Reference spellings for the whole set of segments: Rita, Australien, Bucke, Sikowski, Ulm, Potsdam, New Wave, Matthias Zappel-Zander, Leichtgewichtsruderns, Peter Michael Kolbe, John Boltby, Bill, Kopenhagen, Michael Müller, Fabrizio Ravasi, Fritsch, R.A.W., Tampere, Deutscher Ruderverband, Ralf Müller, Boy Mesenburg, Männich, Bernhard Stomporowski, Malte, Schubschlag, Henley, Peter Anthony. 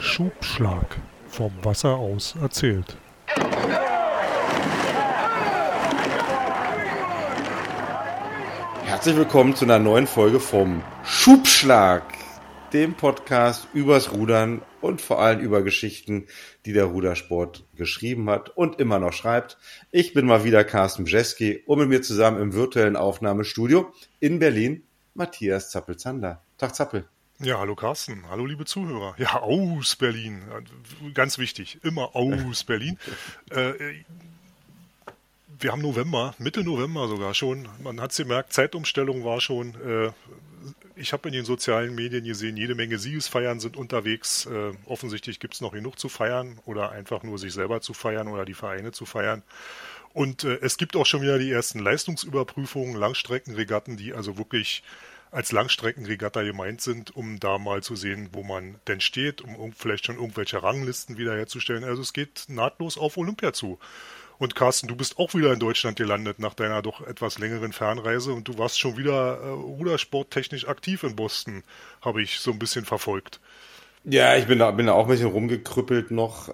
Schubschlag vom Wasser aus erzählt. Herzlich willkommen zu einer neuen Folge vom Schubschlag, dem Podcast übers Rudern und vor allem über Geschichten, die der Rudersport geschrieben hat und immer noch schreibt. Ich bin mal wieder Carsten Bzeski und mit mir zusammen im virtuellen Aufnahmestudio in Berlin Matthias Zappel-Zander. Tag Zappel. Ja, hallo Carsten, hallo liebe Zuhörer. Ja, aus Berlin, ganz wichtig, immer aus Berlin. Wir haben November, Mitte November sogar schon. Man hat es gemerkt, Zeitumstellung war schon. Ich habe in den sozialen Medien gesehen, jede Menge Siegesfeiern sind unterwegs. Offensichtlich gibt es noch genug zu feiern oder einfach nur sich selber zu feiern oder die Vereine zu feiern. Und es gibt auch schon wieder die ersten Leistungsüberprüfungen, Langstreckenregatten, die also wirklich als Langstreckenregatta gemeint sind, um da mal zu sehen, wo man denn steht, um vielleicht schon irgendwelche Ranglisten wiederherzustellen. Also es geht nahtlos auf Olympia zu. Und Carsten, du bist auch wieder in Deutschland gelandet nach deiner doch etwas längeren Fernreise und du warst schon wieder rudersporttechnisch aktiv in Boston, habe ich so ein bisschen verfolgt. Ja, ich bin da auch ein bisschen rumgekrüppelt noch.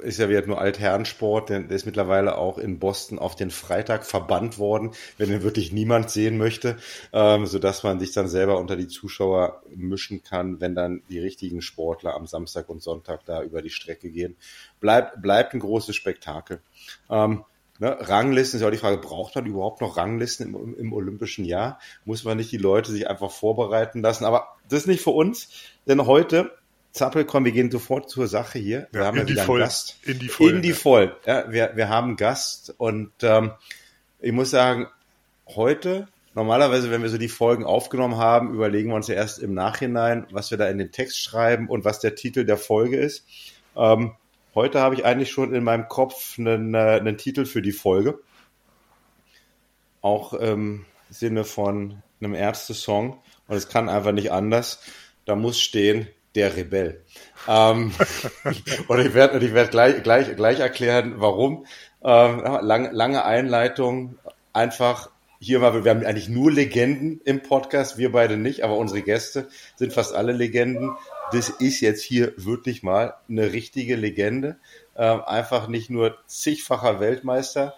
Ist ja wieder nur Altherrensport, denn der ist mittlerweile auch in Boston auf den Freitag verbannt worden, wenn den wirklich niemand sehen möchte, sodass man sich dann selber unter die Zuschauer mischen kann, wenn dann die richtigen Sportler am Samstag und Sonntag da über die Strecke gehen. Bleibt ein großes Spektakel. Ranglisten ist ja auch die Frage, braucht man überhaupt noch Ranglisten im olympischen Jahr? Muss man nicht die Leute sich einfach vorbereiten lassen? Aber das ist nicht für uns, denn heute, Zappel, komm, wir gehen sofort zur Sache hier. Wir haben ja wieder einen Gast. In die Voll. Ja, wir haben einen Gast und ich muss sagen, heute, normalerweise, wenn wir so die Folgen aufgenommen haben, überlegen wir uns ja erst im Nachhinein, was wir da in den Text schreiben und was der Titel der Folge ist. Heute habe ich eigentlich schon in meinem Kopf einen Titel für die Folge. Auch im Sinne von einem Ärzte-Song. Und es kann einfach nicht anders. Da muss stehen, der Rebell. Und ich werde gleich erklären, warum. Lange Einleitung. Einfach hier mal, wir haben eigentlich nur Legenden im Podcast. Wir beide nicht, aber unsere Gäste sind fast alle Legenden. Das ist jetzt hier wirklich mal eine richtige Legende. Einfach nicht nur zigfacher Weltmeister.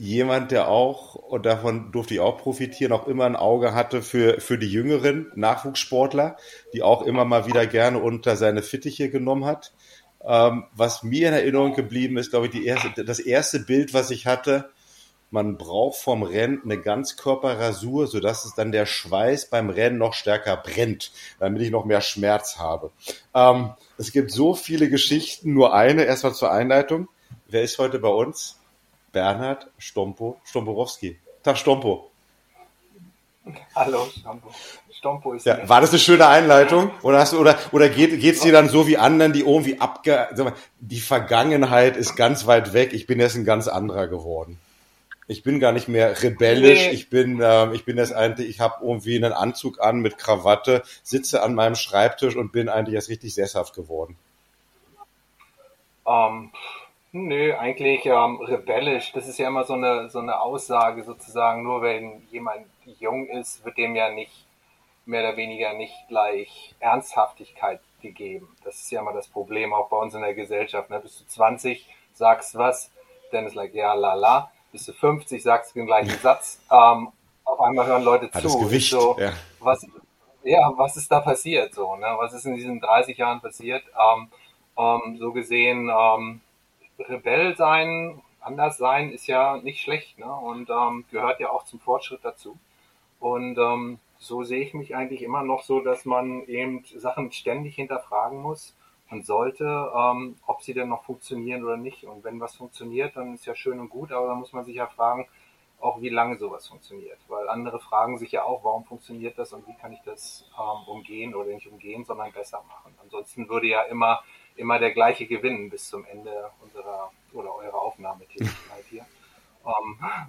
Jemand, der auch, und davon durfte ich auch profitieren, auch immer ein Auge hatte für die jüngeren Nachwuchssportler, die auch immer mal wieder gerne unter seine Fittiche genommen hat. Was mir in Erinnerung geblieben ist, glaube ich, das erste Bild, was ich hatte, man braucht vom Rennen eine Ganzkörperrasur, sodass es dann der Schweiß beim Rennen noch stärker brennt, damit ich noch mehr Schmerz habe. Es gibt so viele Geschichten, nur eine, erstmal zur Einleitung. Wer ist heute bei uns? Bernhard Stomporowski. Tag Stompo. Hallo Stompo. Stompo ist ja, war das eine schöne Einleitung? Oder geht's dir dann so wie anderen, die irgendwie die Vergangenheit ist ganz weit weg, ich bin jetzt ein ganz anderer geworden. Ich bin gar nicht mehr rebellisch, nee. Ich bin das eigentlich, ich habe irgendwie einen Anzug an mit Krawatte, sitze an meinem Schreibtisch und bin eigentlich erst richtig sesshaft geworden. Eigentlich rebellisch, das ist ja immer so eine Aussage sozusagen, nur wenn jemand jung ist, wird dem ja nicht, mehr oder weniger nicht gleich Ernsthaftigkeit gegeben. Das ist ja immer das Problem, auch bei uns in der Gesellschaft, ne? Bist du 20, sagst was, dann ist like, ja, lala. Bist du 50, sagst du den gleichen Satz, auf einmal hören Leute zu. Das Gewicht, so, ja. Was ist da passiert? So, ne? Was ist in diesen 30 Jahren passiert? So gesehen, Rebell sein, anders sein, ist ja nicht schlecht, ne? Und gehört ja auch zum Fortschritt dazu. Und so sehe ich mich eigentlich immer noch so, dass man eben Sachen ständig hinterfragen muss und sollte, ob sie denn noch funktionieren oder nicht. Und wenn was funktioniert, dann ist ja schön und gut, aber dann muss man sich ja fragen, auch wie lange sowas funktioniert. Weil andere fragen sich ja auch, warum funktioniert das und wie kann ich das umgehen oder nicht umgehen, sondern besser machen. Ansonsten würde ja immer der gleiche gewinnen bis zum Ende eurer Aufnahmetätigkeit hier.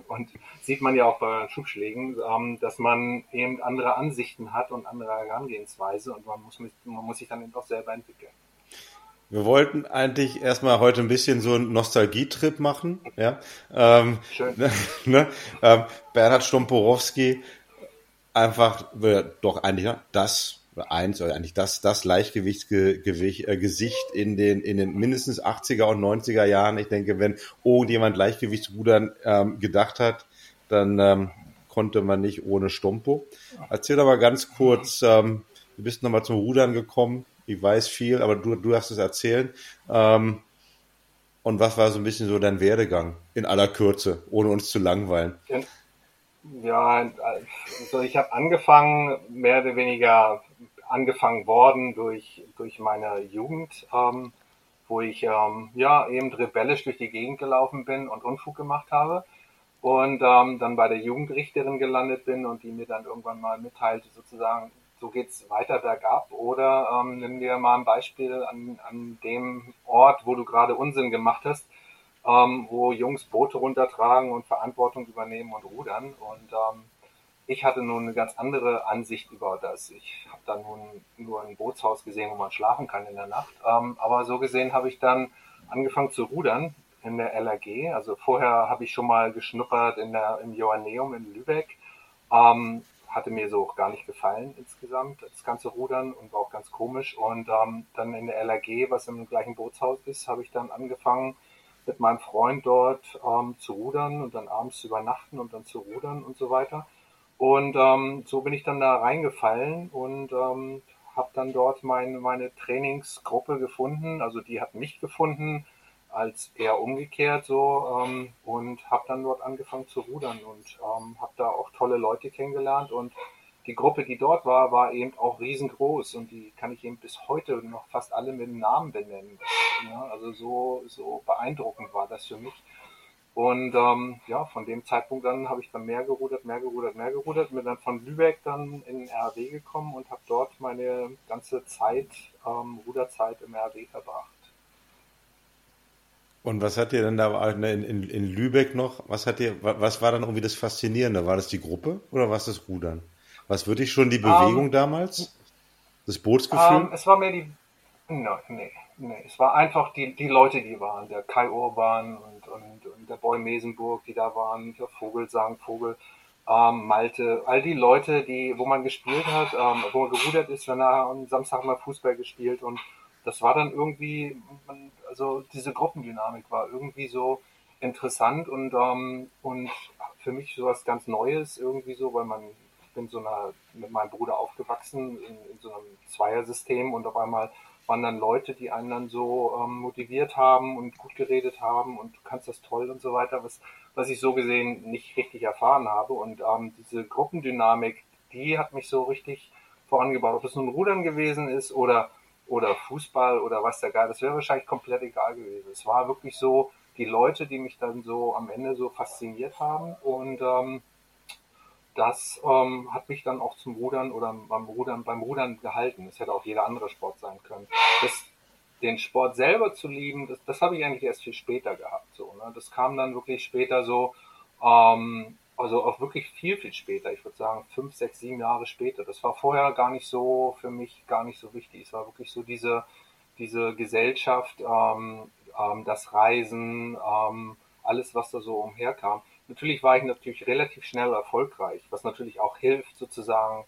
Und sieht man ja auch bei Schubschlägen, dass man eben andere Ansichten hat und andere Herangehensweise und man muss sich dann eben auch selber entwickeln. Wir wollten eigentlich erstmal heute ein bisschen so einen Nostalgietrip machen. Ja? Schön. Bernhard Stomporowski, einfach, doch eigentlich das eins oder eigentlich das Leichtgewichtsgesicht in den mindestens 80er und 90er Jahren. Ich denke, wenn irgendjemand Leichtgewichtsrudern gedacht hat, dann konnte man nicht ohne Stompo. Erzähl aber ganz kurz, du bist nochmal zum Rudern gekommen. Ich weiß viel, aber du darfst es erzählen. Und was war so ein bisschen so dein Werdegang in aller Kürze, ohne uns zu langweilen? Ja, also ich habe angefangen, mehr oder weniger angefangen worden durch meine Jugend, wo ich eben rebellisch durch die Gegend gelaufen bin und Unfug gemacht habe und dann bei der Jugendrichterin gelandet bin und die mir dann irgendwann mal mitteilte sozusagen, so geht's weiter bergab oder nimm dir mal ein Beispiel an dem Ort, wo du gerade Unsinn gemacht hast, wo Jungs Boote runtertragen und Verantwortung übernehmen und rudern. Und ich hatte nun eine ganz andere Ansicht über das. Ich habe dann nun nur ein Bootshaus gesehen, wo man schlafen kann in der Nacht. Aber so gesehen habe ich dann angefangen zu rudern in der LRG. Also vorher habe ich schon mal geschnuppert im Joanneum in Lübeck. Hatte mir so auch gar nicht gefallen insgesamt, das ganze Rudern, und war auch ganz komisch. Und dann in der LRG, was im gleichen Bootshaus ist, habe ich dann angefangen, mit meinem Freund dort zu rudern und dann abends zu übernachten und dann zu rudern und so weiter. Und so bin ich dann da reingefallen und habe dann dort meine Trainingsgruppe gefunden. Also die hat mich gefunden, als eher umgekehrt so, und habe dann dort angefangen zu rudern und habe da auch tolle Leute kennengelernt, und die Gruppe, die dort war eben auch riesengroß, und die kann ich eben bis heute noch fast alle mit dem Namen benennen. Ja, also so beeindruckend war das für mich. Und von dem Zeitpunkt an habe ich dann mehr gerudert, bin dann von Lübeck dann in den R.A.W. gekommen und habe dort meine ganze Zeit, Ruderzeit im R.A.W. verbracht. Und was hat dir denn da in Lübeck noch, was war dann irgendwie das Faszinierende? War das die Gruppe oder war es das Rudern? Was würde ich schon die Bewegung damals? Das Bootsgefühl? Es war mehr es war einfach die Leute, die waren. Der Kai Urban und der Boy Mesenburg, die da waren, der Vogelsang, Malte, all die Leute, wo man gespielt hat, wo man gerudert ist, wenn er am Samstag mal Fußball gespielt, und das war dann irgendwie, also diese Gruppendynamik war irgendwie so interessant und für mich so was ganz Neues irgendwie so, weil ich bin mit meinem Bruder aufgewachsen in so einem Zweiersystem, und auf einmal waren dann Leute, die einen dann so motiviert haben und gut geredet haben und du kannst das toll und so weiter, was ich so gesehen nicht richtig erfahren habe, und diese Gruppendynamik, die hat mich so richtig vorangebracht, ob es nun Rudern gewesen ist oder Fußball oder was der Geil, das wäre wahrscheinlich komplett egal gewesen. Es war wirklich so die Leute, die mich dann so am Ende so fasziniert haben, und das hat mich dann auch zum Rudern oder beim Rudern gehalten. Das hätte auch jeder andere Sport sein können. Den Sport selber zu lieben, das habe ich eigentlich erst viel später gehabt. So, ne? Das kam dann wirklich später so, also auch wirklich viel, viel später. Ich würde sagen 5, 6, 7 Jahre später. Das war vorher gar nicht so, für mich gar nicht so wichtig. Es war wirklich so diese Gesellschaft, das Reisen, alles, was da so umherkam. Natürlich war ich natürlich relativ schnell erfolgreich, was natürlich auch hilft, sozusagen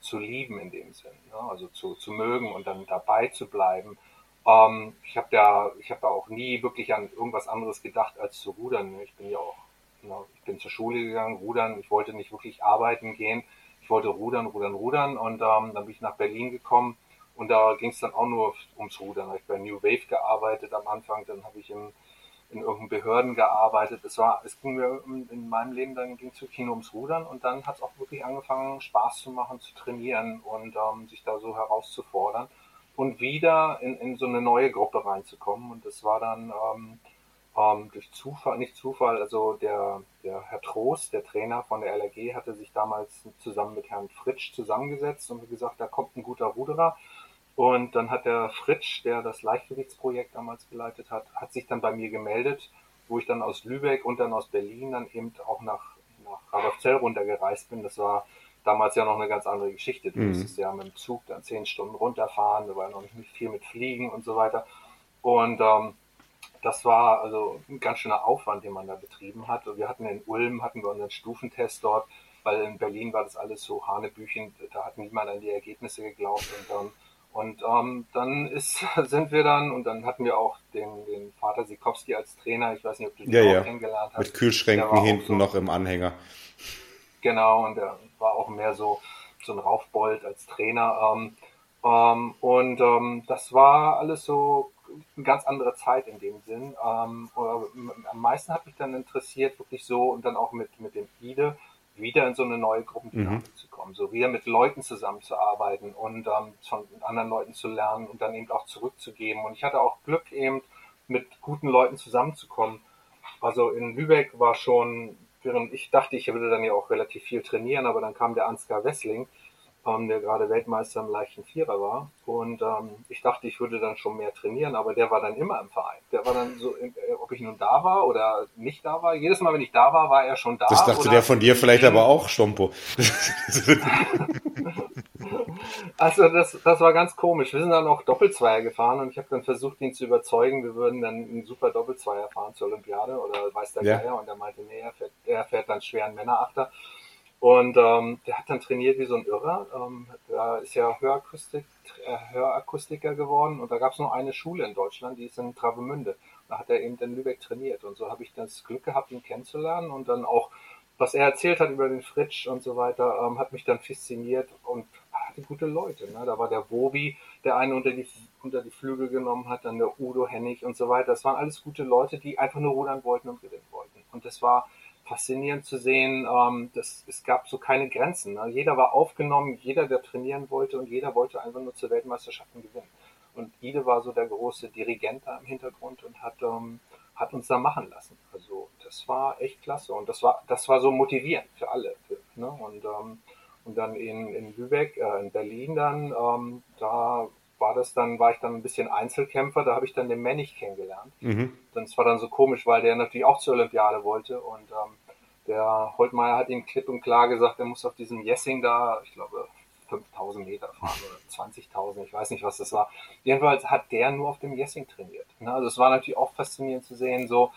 zu lieben in dem Sinn, ne? Also zu mögen und dann dabei zu bleiben. Ich hab da auch nie wirklich an irgendwas anderes gedacht als zu rudern, ne? Ich bin zur Schule gegangen, rudern, ich wollte nicht wirklich arbeiten gehen, ich wollte rudern, und dann bin ich nach Berlin gekommen und da ging es dann auch nur ums Rudern. Da habe ich bei New Wave gearbeitet am Anfang, dann habe ich in irgendeinen Behörden gearbeitet. Es ging mir in meinem Leben dann wirklich nur ums Rudern, und dann hat es auch wirklich angefangen, Spaß zu machen, zu trainieren und sich da so herauszufordern und wieder in so eine neue Gruppe reinzukommen. Und das war dann durch nicht Zufall, also der Herr Trost, der Trainer von der LRG, hatte sich damals zusammen mit Herrn Fritsch zusammengesetzt und gesagt, da kommt ein guter Ruderer. Und dann hat der Fritsch, der das Leichtgewichtsprojekt damals geleitet hat, sich dann bei mir gemeldet, wo ich dann aus Lübeck und dann aus Berlin dann eben auch nach Radolfzell runtergereist bin. Das war damals ja noch eine ganz andere Geschichte. Du musstest ja mit dem Zug dann 10 Stunden runterfahren, da war ja noch nicht viel mit Fliegen und so weiter. Und das war also ein ganz schöner Aufwand, den man da betrieben hat. Und wir hatten in Ulm unseren Stufentest dort. weil in Berlin war das alles so Hanebüchen, da hat niemand an die Ergebnisse geglaubt. Und dann hatten wir auch den Vater Sikowski als Trainer, ich weiß nicht, ob du ihn auch kennengelernt hast. Mit Kühlschränken hinten so, noch im Anhänger. Genau, und der war auch mehr so ein Raufbold als Trainer. Das war alles so eine ganz andere Zeit in dem Sinn. Am meisten hat mich dann interessiert, wirklich so, und dann auch mit dem Ide, wieder in so eine neue Gruppendynamik zu kommen, so wieder mit Leuten zusammenzuarbeiten und von anderen Leuten zu lernen und dann eben auch zurückzugeben. Und ich hatte auch Glück, eben mit guten Leuten zusammenzukommen. Also in Lübeck war schon, während ich dachte, ich würde dann ja auch relativ viel trainieren, aber dann kam der Ansgar Wessling, der gerade Weltmeister im leichten Vierer war. Und ich dachte, ich würde dann schon mehr trainieren, aber der war dann immer im Verein. Der war dann so, ob ich nun da war oder nicht da war. Jedes Mal, wenn ich da war, war er schon da. Das dachte der von dir vielleicht aber auch, Stompo. Also das war ganz komisch. Wir sind dann auch Doppelzweier gefahren und ich habe dann versucht, ihn zu überzeugen, wir würden dann einen super Doppelzweier fahren zur Olympiade oder weiß der Geier. Und er meinte, nee, er fährt dann schweren Männerachter. Und der hat dann trainiert wie so ein Irrer. Da ist ja Hörakustiker geworden und da gab es nur eine Schule in Deutschland, die ist in Travemünde. Da hat er eben in Lübeck trainiert und so habe ich das Glück gehabt, ihn kennenzulernen und dann auch, was er erzählt hat über den Fritsch und so weiter, hat mich dann fasziniert und hatte gute Leute. Ne? Da war der Wobi, der einen unter die Flügel genommen hat, dann der Udo Hennig und so weiter. Das waren alles gute Leute, die einfach nur rudern wollten und gewinnen wollten. Und das war faszinierend zu sehen, es gab so keine Grenzen. Ne? Jeder war aufgenommen, jeder, der trainieren wollte und jeder wollte einfach nur zur Weltmeisterschaften gewinnen. Und Ide war so der große Dirigent da im Hintergrund und hat uns da machen lassen. Also das war echt klasse und das war so motivierend für alle. Ne? Und dann in Lübeck, in Berlin dann, da war ich dann ein bisschen Einzelkämpfer, da habe ich dann den Männich kennengelernt. Das war dann so komisch, weil der natürlich auch zur Olympiade wollte und der Holtmeier hat ihm klipp und klar gesagt, er muss auf diesem Gjessing da, ich glaube 5000 Meter fahren oder 20.000, ich weiß nicht, was das war. Jedenfalls hat der nur auf dem Gjessing trainiert. Ne? Also es war natürlich auch faszinierend zu sehen, so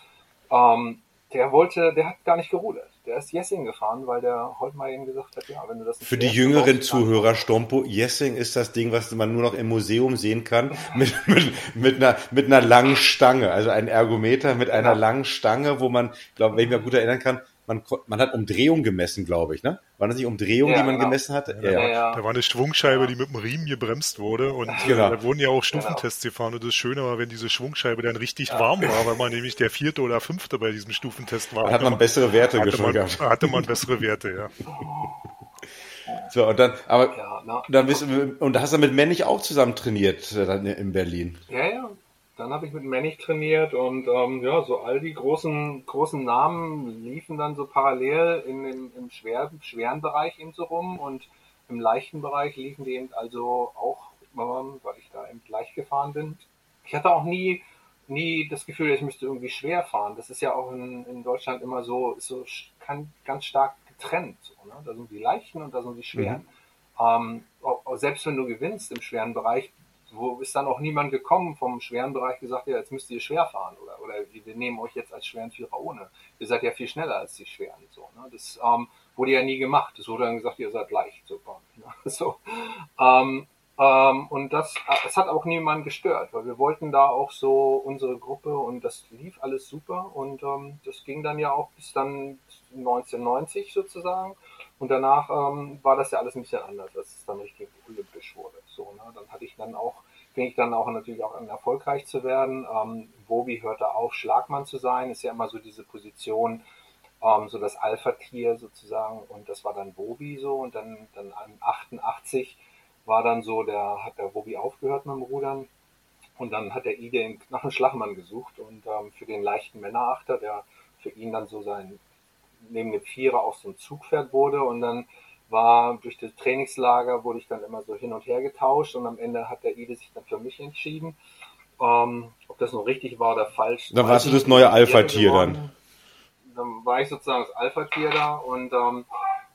der hat gar nicht gerudert. Der ist Gjessing gefahren, weil der Holtmeier ihm gesagt hat, ja, wenn du das nicht... Für die jüngeren Zuhörer, Stompo, Gjessing ist das Ding, was man nur noch im Museum sehen kann, mit einer langen Stange, also ein Ergometer mit einer langen Stange, wo man, glaube, wenn ich mich gut erinnern kann, man hat Umdrehung gemessen, glaube ich, ne? War das nicht Umdrehung, die man gemessen hatte? Ja. Da war eine Schwungscheibe, die mit dem Riemen gebremst wurde und da wurden ja auch Stufentests gefahren und das Schöne war, wenn diese Schwungscheibe dann richtig warm war, weil man nämlich der vierte oder fünfte bei diesem Stufentest war. Dann hat man bessere Werte gehabt. Hatte man bessere Werte, ja. So, und dann, aber dann und da hast du mit Männich auch zusammen trainiert, dann in Berlin. Ja. Dann habe ich mit Männich trainiert und so all die großen Namen liefen dann so parallel im schweren Bereich eben so rum und im leichten Bereich liefen die eben also auch, weil ich da eben leicht gefahren bin. Ich hatte auch nie das Gefühl, ich müsste irgendwie schwer fahren. Das ist ja auch in Deutschland immer so ganz stark getrennt. So, ne? Da sind die Leichten und da sind die Schweren. Selbst wenn du gewinnst im schweren Bereich, wo ist dann auch niemand gekommen vom schweren Bereich gesagt, ja, jetzt müsst ihr schwer fahren oder wir nehmen euch jetzt als schweren Vierer ohne. Ihr seid ja viel schneller als die Schweren. So, ne? Das wurde ja nie gemacht. Es wurde dann gesagt, ihr seid leicht. So, komm, ne? Und das hat auch niemand gestört, weil wir wollten da auch so unsere Gruppe und das lief alles super und das ging dann ja auch bis dann 1990 sozusagen. Und danach war das ja alles ein bisschen anders, als es dann richtig olympisch wurde. So, ne? Dann fing ich dann auch natürlich auch an, erfolgreich zu werden. Wobi hörte auf, Schlagmann zu sein. Ist ja immer so diese Position, so das Alpha-Tier sozusagen. Und das war dann Wobi so. Und dann 88 war dann so, hat der Wobi aufgehört mit dem Rudern. Und dann hat der Ide nach einem Schlagmann gesucht. Und für den leichten Männerachter, der für ihn dann so sein, neben dem Vierer auch so ein Zugpferd wurde. Und dann durch das Trainingslager wurde ich dann immer so hin und her getauscht und am Ende hat der Ide sich dann für mich entschieden. Ob das nun richtig war oder falsch. Dann warst du das neue Alpha-Tier dann. Dann war ich sozusagen das Alpha-Tier da und dann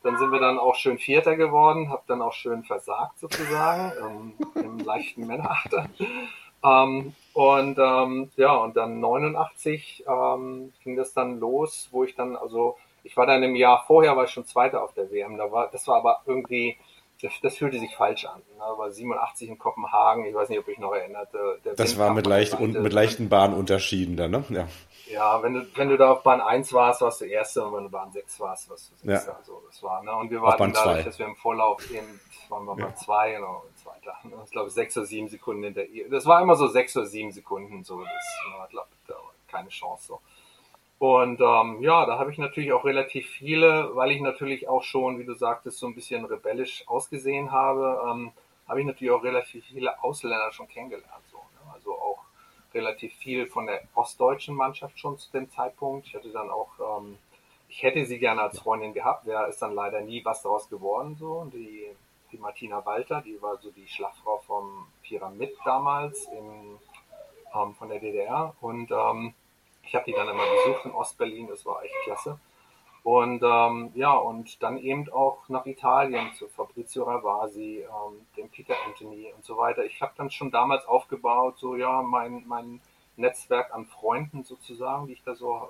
sind wir dann auch schön Vierter geworden, habe dann auch schön versagt sozusagen im leichten Männerachter. Und dann 89 ging das dann los, wo ich dann, also Ich war dann im Jahr vorher, war ich schon Zweiter auf der WM. Das war aber irgendwie, das fühlte sich falsch an. Da war 87 in Kopenhagen, ich weiß nicht, ob ich noch erinnerte. Das war mit leichten Bahnunterschieden dann, ne? Ja. Ja, wenn du da auf Bahn 1 warst, warst du Erster, und wenn du Bahn 6 warst, warst du Sechster. Ja. Also das war, ne? Und wir waren dadurch, dass wir im Vorlauf eben, waren wir Bahn 2, genau, Zweiter. Ich glaube, 6 oder 7 Sekunden hinter ihr. Das war immer so 6 oder 7 Sekunden, so. Ich glaube, da war keine Chance, so. Und da habe ich natürlich auch relativ viele, weil ich natürlich auch schon, wie du sagtest, so ein bisschen rebellisch ausgesehen habe, habe ich natürlich auch relativ viele Ausländer schon kennengelernt, so, ne? Also auch relativ viel von der ostdeutschen Mannschaft schon zu dem Zeitpunkt. Ich hatte dann auch, ich hätte sie gerne als Freundin gehabt, da ist dann leider nie was daraus geworden, so. Die Martina Walter, die war so die Schlagfrau vom Pyramid damals von der DDR, und ich habe die dann immer besucht in Ostberlin, das war echt klasse. Und und dann eben auch nach Italien zu Fabrizio Ravasi, dem Peter Anthony und so weiter. Ich habe dann schon damals aufgebaut, so mein Netzwerk an Freunden sozusagen, die ich da so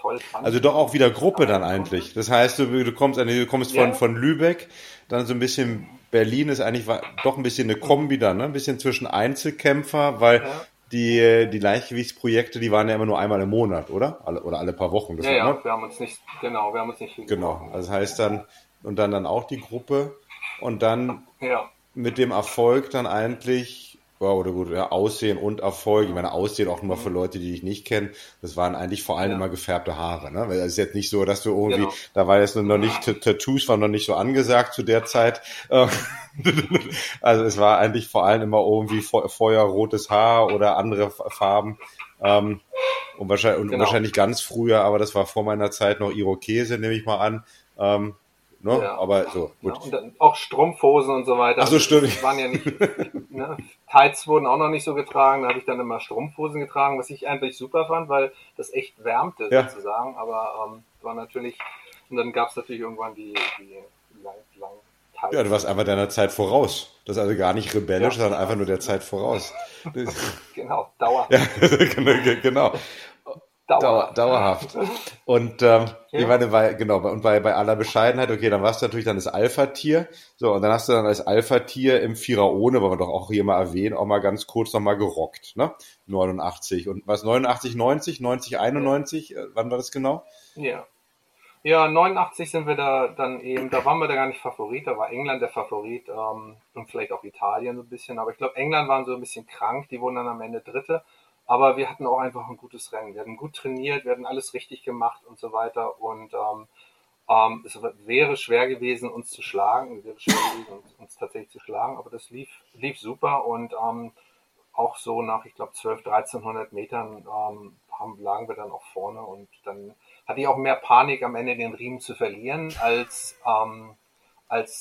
toll fand. Also doch auch wieder Gruppe dann eigentlich. Das heißt, du kommst von Lübeck, dann so ein bisschen Berlin ist eigentlich doch ein bisschen eine Kombi dann, ne? Ein bisschen zwischen Einzelkämpfer, weil... Ja. Die Leichtgewichtsprojekte, die waren ja immer nur einmal im Monat, oder? Oder alle paar Wochen. Das war, ne? wir haben uns nicht viel gemacht. Genau, also das heißt dann, und dann auch die Gruppe und dann mit dem Erfolg dann eigentlich, Aussehen und Erfolg, ich meine Aussehen auch nur für Leute, die dich nicht kennen, das waren eigentlich vor allem immer gefärbte Haare, ne? Weil es ist jetzt nicht so, dass du irgendwie, da war jetzt noch nicht, Tattoos waren noch nicht so angesagt zu der Zeit, also es war eigentlich vor allem immer irgendwie feuerrotes Haar oder andere Farben und wahrscheinlich ganz früher, aber das war vor meiner Zeit noch Irokese, nehme ich mal an, ne? Ja. Aber so, gut. Ja, und dann auch Strumpfhosen und so weiter. Ach so, stimmt. Das waren ja nicht, ne? Tights wurden auch noch nicht so getragen, da habe ich dann immer Strumpfhosen getragen, was ich eigentlich super fand, weil das echt wärmte sozusagen, aber war natürlich, und dann gab es natürlich irgendwann die lang Ja, du warst einfach deiner Zeit voraus. Das ist also gar nicht rebellisch, sondern einfach nur der Zeit voraus. Genau, dauerhaft. Ja, genau. Dauerhaft. Und ich meine, bei aller Bescheidenheit, okay, dann warst du natürlich dann das Alpha-Tier. So, und dann hast du dann als Alpha-Tier im Vierer ohne, wollen wir doch auch hier mal erwähnen, auch mal ganz kurz nochmal gerockt, ne? 89. Und was, 89, 90, 90, 91? Wann war das genau? Ja. Ja, 89 sind wir da dann eben, da waren wir da gar nicht Favorit, da war England der Favorit und vielleicht auch Italien so ein bisschen, aber ich glaube, England waren so ein bisschen krank, die wurden dann am Ende Dritte, aber wir hatten auch einfach ein gutes Rennen, wir hatten gut trainiert, wir hatten alles richtig gemacht und so weiter und es wäre schwer gewesen, uns tatsächlich zu schlagen, aber das lief super und auch so nach, ich glaube, 1200, 1300 Metern lagen wir dann auch vorne und dann hatte ich auch mehr Panik, am Ende den Riemen zu verlieren, als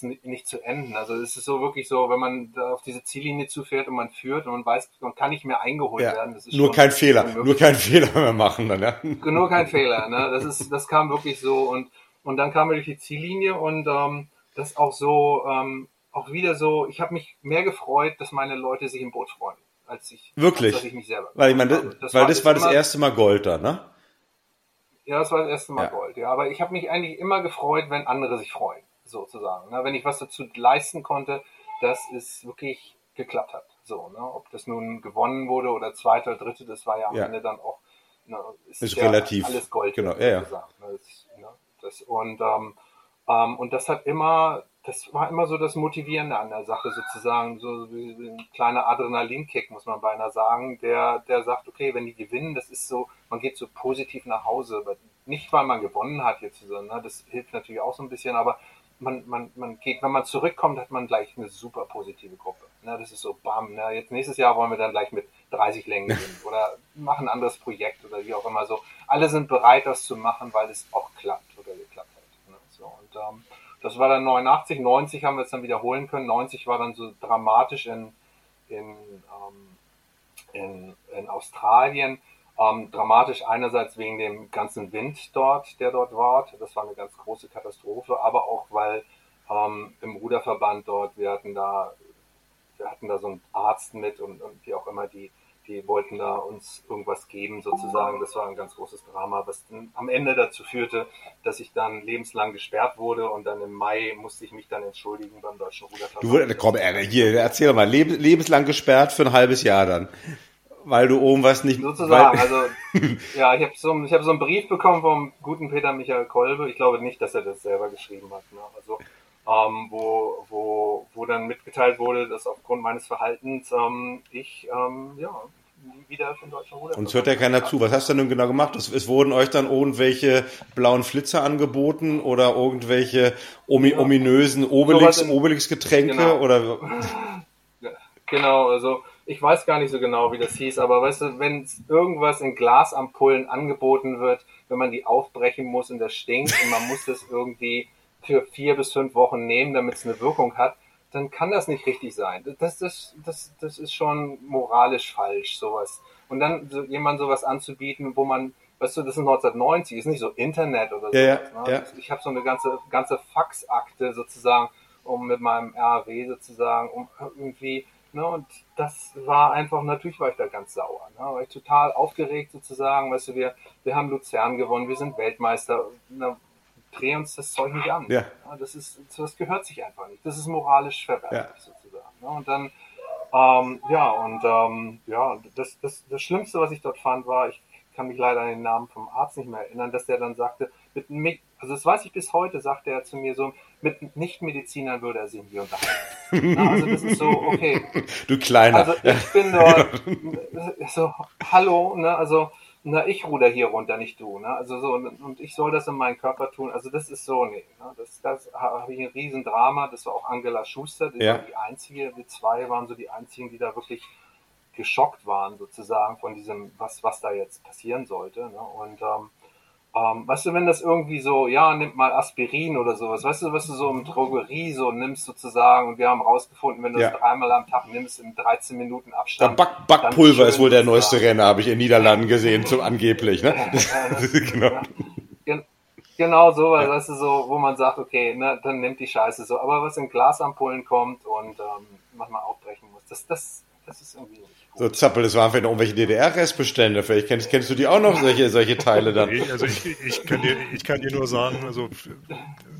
nicht zu enden. Also es ist so wirklich so, wenn man da auf diese Ziellinie zufährt und man führt und man weiß, man kann nicht mehr eingeholt werden. Das ist nur kein Fehler, mehr machen dann, ja. Nur kein Fehler, ne? Das kam wirklich so und dann kamen wir durch die Ziellinie und das auch so, auch wieder so, ich habe mich mehr gefreut, dass meine Leute sich im Boot freuen, als ich mich selber. Weil ich meine, das war das erste Mal Gold da, ne? Ja, das war das erste Mal Gold, ja. Aber ich habe mich eigentlich immer gefreut, wenn andere sich freuen, sozusagen. Ne? Wenn ich was dazu leisten konnte, dass es wirklich geklappt hat. So, ne? Ob das nun gewonnen wurde oder Zweiter, Dritte, das war ja am Ende dann auch, ne, ist ja relativ, alles Gold, genau, sozusagen. Ja. Und das hat immer, das war immer so das Motivierende an der Sache, sozusagen, so wie ein kleiner Adrenalinkick, muss man beinahe sagen, der sagt, okay, wenn die gewinnen, das ist so, man geht so positiv nach Hause, aber nicht, weil man gewonnen hat jetzt, ne, das hilft natürlich auch so ein bisschen, aber man geht, wenn man zurückkommt, hat man gleich eine super positive Gruppe, ne, das ist so, bam, ne, jetzt nächstes Jahr wollen wir dann gleich mit 30 Längen gehen oder machen ein anderes Projekt oder wie auch immer so, alle sind bereit, das zu machen, weil es auch klappt oder geklappt hat, ne, so, und, das war dann 89, 90 haben wir es dann wiederholen können. 90 war dann so dramatisch in Australien. Dramatisch einerseits wegen dem ganzen Wind dort, der dort war. Das war eine ganz große Katastrophe, aber auch weil im Ruderverband dort, wir hatten da so einen Arzt mit und wie auch immer, die Die wollten da uns irgendwas geben sozusagen. Das war ein ganz großes Drama, was dann am Ende dazu führte, dass ich dann lebenslang gesperrt wurde und dann im Mai musste ich mich dann entschuldigen beim Deutschen Ruderverband. Du, komm, hier, erzähl doch mal, lebenslang gesperrt für ein halbes Jahr dann, weil du irgendwas nicht... Sozusagen, also, ja, ich hab so einen Brief bekommen vom guten Peter Michael Kolbe. Ich glaube nicht, dass er das selber geschrieben hat, ne? Also... wo dann mitgeteilt wurde, dass aufgrund meines Verhaltens ich nie wieder für den Deutschen Ruderverband. Uns hört ja keiner zu. Was hast du denn genau gemacht? Es wurden euch dann irgendwelche blauen Flitzer angeboten oder irgendwelche ominösen Obelix-Getränke? Genau. Oder? Genau, also ich weiß gar nicht so genau, wie das hieß, aber weißt du, wenn irgendwas in Glasampullen angeboten wird, wenn man die aufbrechen muss und das stinkt und man muss das irgendwie für 4 bis 5 Wochen nehmen, damit es eine Wirkung hat, dann kann das nicht richtig sein. Das ist schon moralisch falsch, sowas. Und dann so, jemand sowas anzubieten, wo man, weißt du, das ist 1990, ist nicht so Internet oder so. Ja, sowas, ne? Ja. Ich habe so eine ganze Faxakte sozusagen, um mit meinem R.A.W. sozusagen, um irgendwie, ne, und das war einfach, natürlich war ich da ganz sauer, ne, war ich total aufgeregt sozusagen, weißt du, wir haben Luzern gewonnen, wir sind Weltmeister, ne, dreh uns das Zeug nicht an. Ja. Das gehört sich einfach nicht. Das ist moralisch verwerflich, sozusagen. Und dann, das Schlimmste, was ich dort fand, war, ich kann mich leider an den Namen vom Arzt nicht mehr erinnern, dass der dann sagte, das weiß ich bis heute, sagte er zu mir so, mit Nichtmedizinern würde er sich hier unterhalten. Na, also das ist so, okay. Du Kleiner. Also ich bin dort so, hallo, ne, also na, ich ruder hier runter, nicht du, ne? Also so, und ich soll das in meinen Körper tun. Also das ist so, nee, ne? Das habe ich ein Riesendrama. Das war auch Angela Schuster, die war die Einzige. Wir zwei waren so die Einzigen, die da wirklich geschockt waren, sozusagen, von diesem, was da jetzt passieren sollte, ne? Und, weißt du, wenn das irgendwie so, ja, nimm mal Aspirin oder sowas, weißt du, was du so im Drogerie so nimmst sozusagen, und wir haben rausgefunden, wenn du das dreimal am Tag nimmst, in 13 Minuten Abstand. Ja, Backpulver ist wohl der neueste Renner, habe ich in Niederlanden gesehen, angeblich, ne? Genau sowas, weißt du, so, wo man sagt, okay, ne, dann nimmt die Scheiße so, aber was in Glasampullen kommt und manchmal aufbrechen muss, das ist irgendwie... So Zappel, das waren vielleicht irgendwelche DDR-Restbestände. Vielleicht kennst du die auch noch, solche Teile dann. Also ich kann dir nur sagen, also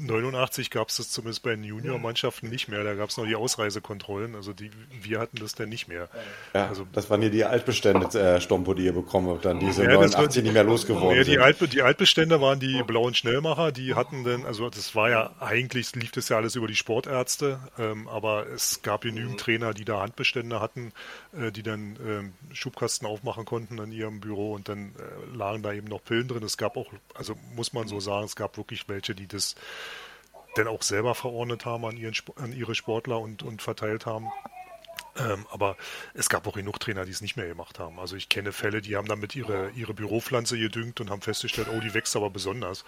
89 gab es das zumindest bei den Juniormannschaften nicht mehr. Da gab es noch die Ausreisekontrollen. Also wir hatten das dann nicht mehr. Ja, also, das waren hier die Altbestände, Stompo, die ihr bekommen habt, dann diese 89 nicht mehr losgeworden sind. Die Altbestände waren die blauen Schnellmacher, die hatten dann, also das war ja, eigentlich lief das ja alles über die Sportärzte, aber es gab genügend Trainer, die da Handbestände hatten, die dann Schubkasten aufmachen konnten in ihrem Büro, und dann lagen da eben noch Pillen drin. Es gab auch, also muss man so sagen, es gab wirklich welche, die das dann auch selber verordnet haben an ihre Sportler und verteilt haben. Aber es gab auch genug Trainer, die es nicht mehr gemacht haben. Also ich kenne Fälle, die haben damit ihre Büropflanze gedüngt und haben festgestellt, oh, die wächst aber besonders.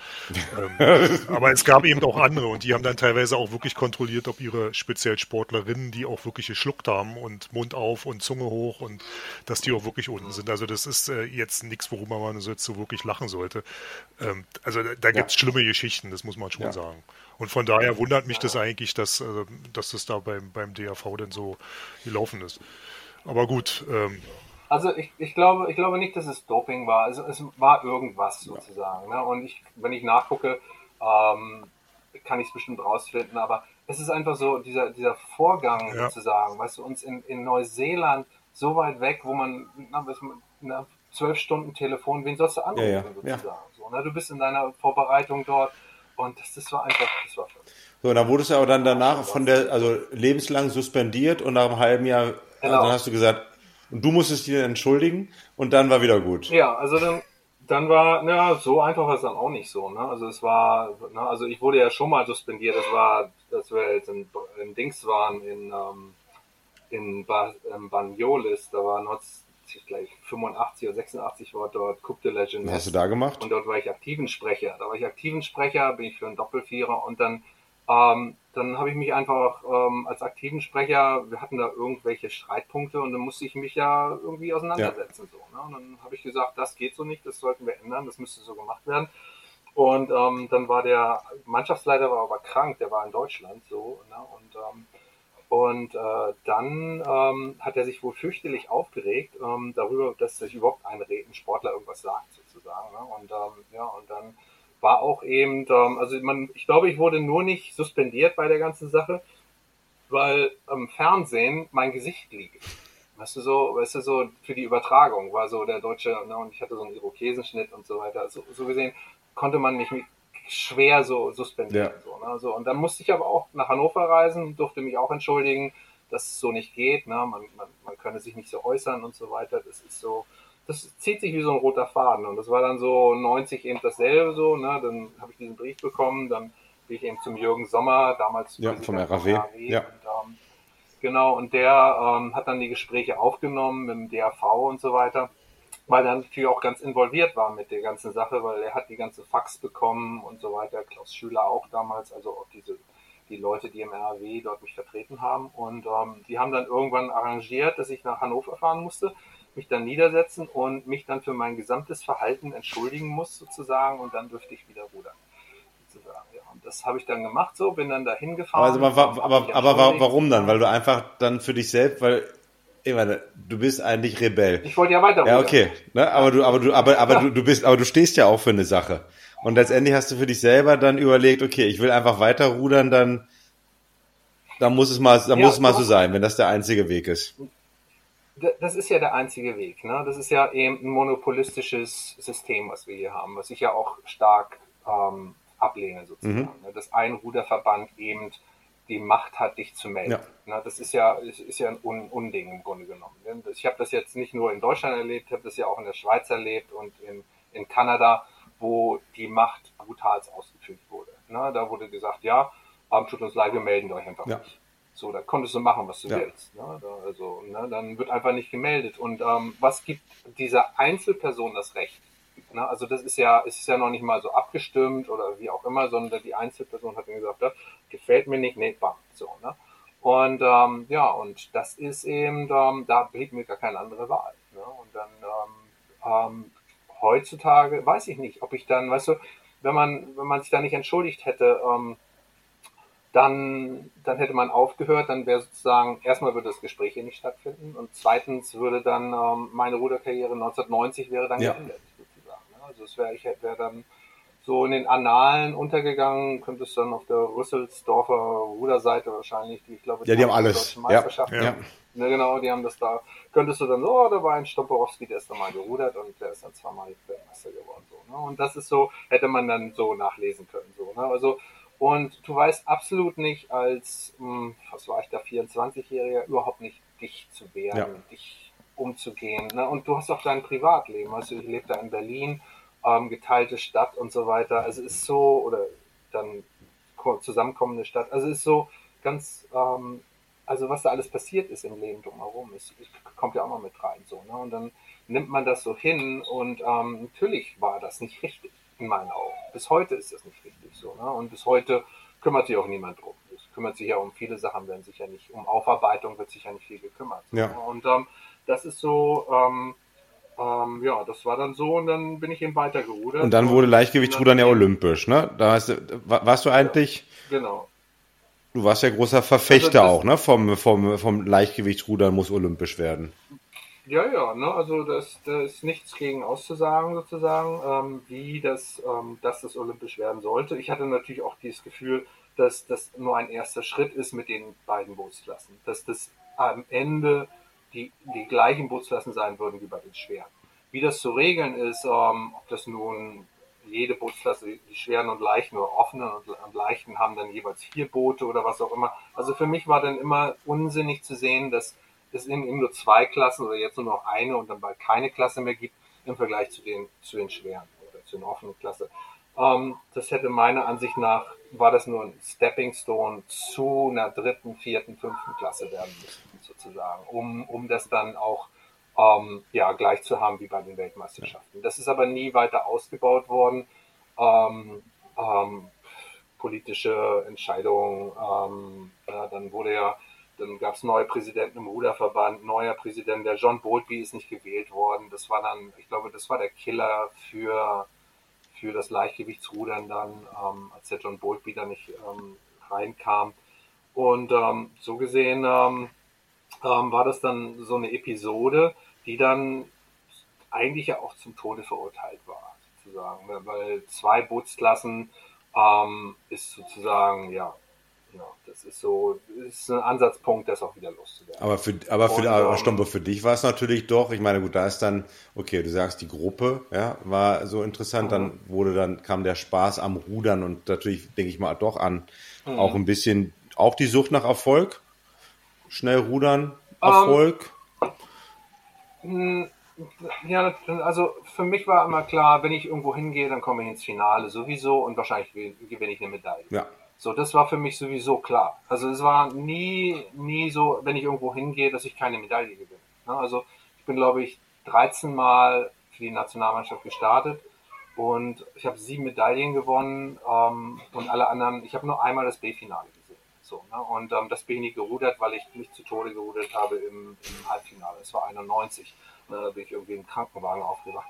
Aber es gab eben auch andere, und die haben dann teilweise auch wirklich kontrolliert, ob ihre speziell Sportlerinnen, die auch wirklich geschluckt haben und Mund auf und Zunge hoch, und dass die auch wirklich unten sind. Also das ist jetzt nichts, worüber man jetzt so wirklich lachen sollte. Also da gibt es schlimme Geschichten, das muss man schon sagen. Und von daher wundert mich das eigentlich, dass das da beim DAV dann so gelaufen ist. Aber gut. Also ich glaube nicht, dass es Doping war. Also es war irgendwas sozusagen. Ne? Und wenn ich nachgucke, kann ich es bestimmt rausfinden. Aber es ist einfach so, dieser Vorgang sozusagen, weißt du, uns in Neuseeland so weit weg, wo man nach 12 Stunden Telefon, wen sollst du anrufen sozusagen? So, ne? Du bist in deiner Vorbereitung dort. Und das war einfach, das war schön. So, und dann wurdest du aber dann danach lebenslang suspendiert, und nach einem halben Jahr, dann hast du gesagt, du musstest dir entschuldigen, und dann war wieder gut. Ja, also dann war, na, so einfach war es dann auch nicht so, ne? Also es war, na, also ich wurde ja schon mal suspendiert, das war, dass wir jetzt in Dings waren, in Banyolis, da war gleich 85 oder 86 war dort Coupe de Legend. Was hast du da gemacht? Und dort war ich aktiven Sprecher. Da war ich aktiven Sprecher, bin ich für einen Doppelvierer, und dann habe ich mich einfach als aktiven Sprecher, wir hatten da irgendwelche Streitpunkte, und dann musste ich mich ja irgendwie auseinandersetzen. Ja. So, ne? Und dann habe ich gesagt, das geht so nicht, das sollten wir ändern, das müsste so gemacht werden. Und dann war der Mannschaftsleiter aber krank, der war in Deutschland so, ne? Und Und dann hat er sich wohl fürchterlich aufgeregt darüber, dass sich überhaupt ein Sportler irgendwas sagt, sozusagen. Ne? Und ja, und dann war auch eben, ich glaube, ich wurde nur nicht suspendiert bei der ganzen Sache, weil im Fernsehen mein Gesicht liegt. Weißt du, so für die Übertragung war so der Deutsche, ne, und ich hatte so einen Irokesenschnitt und so weiter. So gesehen konnte man mich schwer so suspendieren. Ja. So, ne, so. Und dann musste ich aber auch nach Hannover reisen, durfte mich auch entschuldigen, dass es so nicht geht. Ne, man könne sich nicht so äußern und so weiter. Das ist so, das zieht sich wie so ein roter Faden. Und das war dann so 90 eben dasselbe so. Ne, dann habe ich diesen Brief bekommen, dann bin ich eben zum Jürgen Sommer, damals ja, vom R.A.W. Ja. Und, genau, und der hat dann die Gespräche aufgenommen mit dem DAV und so weiter, weil er natürlich auch ganz involviert war mit der ganzen Sache, weil er hat die ganze Fax bekommen und so weiter, Klaus Schüler auch damals, also auch die Leute, die im RAW dort mich vertreten haben. Und die haben dann irgendwann arrangiert, dass ich nach Hannover fahren musste, mich dann niedersetzen und mich dann für mein gesamtes Verhalten entschuldigen muss sozusagen, und dann dürfte ich wieder rudern. Ja, und das habe ich dann gemacht, so bin dann da hingefahren. Also aber warum dann? Weil du einfach dann für dich selbst, weil ich meine, du bist eigentlich Rebell. Ich wollte ja weiter. Ja, okay, ne? Du stehst ja auch für eine Sache. Und letztendlich hast du für dich selber dann überlegt, okay, ich will einfach weiter rudern, dann muss es mal so sein, wenn das der einzige Weg ist. Das ist ja der einzige Weg, ne? Das ist ja eben ein monopolistisches System, was wir hier haben, was ich ja auch stark ablehne sozusagen, mhm, dass ein Ruderverband eben die Macht hat, dich zu melden. Ja. Na, das ist ja ein Unding im Grunde genommen. Ich habe das jetzt nicht nur in Deutschland erlebt, ich habe das ja auch in der Schweiz erlebt und in Kanada, wo die Macht brutal ausgeführt wurde. Na, da wurde gesagt, ja, tut uns leid, wir melden euch einfach nicht. So, da konntest du machen, was du willst. Na, dann wird einfach nicht gemeldet. Und was gibt dieser Einzelperson das Recht? Na, also es ist ja noch nicht mal so abgestimmt oder wie auch immer, sondern die Einzelperson hat mir gesagt, das gefällt mir nicht, nee, bam, so, ne? Und und das ist eben, da blieb mir gar keine andere Wahl, ne? Und dann heutzutage weiß ich nicht, ob ich dann, weißt du, wenn man sich da nicht entschuldigt hätte, dann hätte man aufgehört, dann wäre sozusagen, erstmal würde das Gespräch hier nicht stattfinden und zweitens würde dann meine Ruderkarriere 1990 wäre dann geendet. Also ich wäre dann so in den Annalen untergegangen, könnte es dann auf der Rüsselsdorfer Ruderseite wahrscheinlich, die, ich glaube, die haben alles. Die Meisterschaft. Ja. Ja, genau, die haben das da. Könntest du dann, da war ein Stomporowski, der ist dann mal gerudert und der ist dann zweimal Weltmeister geworden. So, ne? Und das ist so, hätte man dann so nachlesen können. So, ne? Also, und du weißt absolut nicht als, was war ich da, 24-Jähriger, überhaupt nicht, dich zu wehren, dich umzugehen. Ne? Und du hast auch dein Privatleben. Also ich lebe da in Berlin, geteilte Stadt und so weiter. Also es ist so, oder dann zusammenkommende Stadt. Also es ist so ganz, also was da alles passiert ist im Leben drumherum, kommt ja auch mal mit rein. So, ne? Und dann nimmt man das so hin und natürlich war das nicht richtig, in meinen Augen. Bis heute ist das nicht richtig so. Ne? Und bis heute kümmert sich auch niemand drum. Es kümmert sich ja um viele Sachen, werden sich ja nicht, um Aufarbeitung wird sich ja nicht viel gekümmert. Ja. Ne? Und das ist so, das war dann so und dann bin ich eben weitergerudert. Und dann wurde Leichtgewichtsrudern ja olympisch, ne? Da warst du eigentlich... Ja, genau. Du warst ja großer Verfechter also auch, ne? Vom Leichtgewichtsrudern muss olympisch werden. Ja, ne? Also da ist nichts gegen auszusagen sozusagen, dass das olympisch werden sollte. Ich hatte natürlich auch dieses Gefühl, dass das nur ein erster Schritt ist mit den beiden Bootsklassen. Dass das am Ende... die gleichen Bootsklassen sein würden wie bei den Schweren. Wie das zu regeln ist, ob das nun jede Bootsklasse, die Schweren und Leichten oder Offenen und Leichten haben dann jeweils 4 Boote oder was auch immer. Also für mich war dann immer unsinnig zu sehen, dass es eben nur 2 Klassen oder jetzt nur noch eine und dann bald keine Klasse mehr gibt im Vergleich zu den Schweren oder zu den offenen Klasse. Das hätte meiner Ansicht nach, war das nur ein Stepping Stone zu einer 3., 4., 5. Klasse werden müssen, sozusagen, um das dann auch gleich zu haben wie bei den Weltmeisterschaften. Das ist aber nie weiter ausgebaut worden. Politische Entscheidungen, dann gab es neue Präsidenten im Ruderverband, neuer Präsident, der John Boltby ist nicht gewählt worden. Das war dann, ich glaube, das war der Killer für das Leichtgewichtsrudern dann, als der John Boltby da nicht reinkam. Und so gesehen war das dann so eine Episode, die dann eigentlich ja auch zum Tode verurteilt war, sozusagen. Weil 2 Bootsklassen ist sozusagen, ja, das ist so, ist ein Ansatzpunkt, das auch wieder loszuwerden. Aber für dich war es natürlich doch, ich meine, gut, da ist dann, okay, du sagst, die Gruppe, ja, war so interessant, dann kam der Spaß am Rudern und natürlich, denke ich mal, doch an auch ein bisschen, auch die Sucht nach Erfolg, schnell rudern, Erfolg. Ja, also für mich war immer klar, wenn ich irgendwo hingehe, dann komme ich ins Finale sowieso und wahrscheinlich gewinne ich eine Medaille. Ja. So, das war für mich sowieso klar. Also es war nie so, wenn ich irgendwo hingehe, dass ich keine Medaille gewinne. Also ich bin, glaube ich, 13 Mal für die Nationalmannschaft gestartet und ich habe 7 Medaillen gewonnen und alle anderen, ich habe nur einmal das B-Finale gesehen. So, und das bin ich nicht gerudert, weil ich mich zu Tode gerudert habe im Halbfinale. Es war 91, da bin ich irgendwie im Krankenwagen aufgewacht.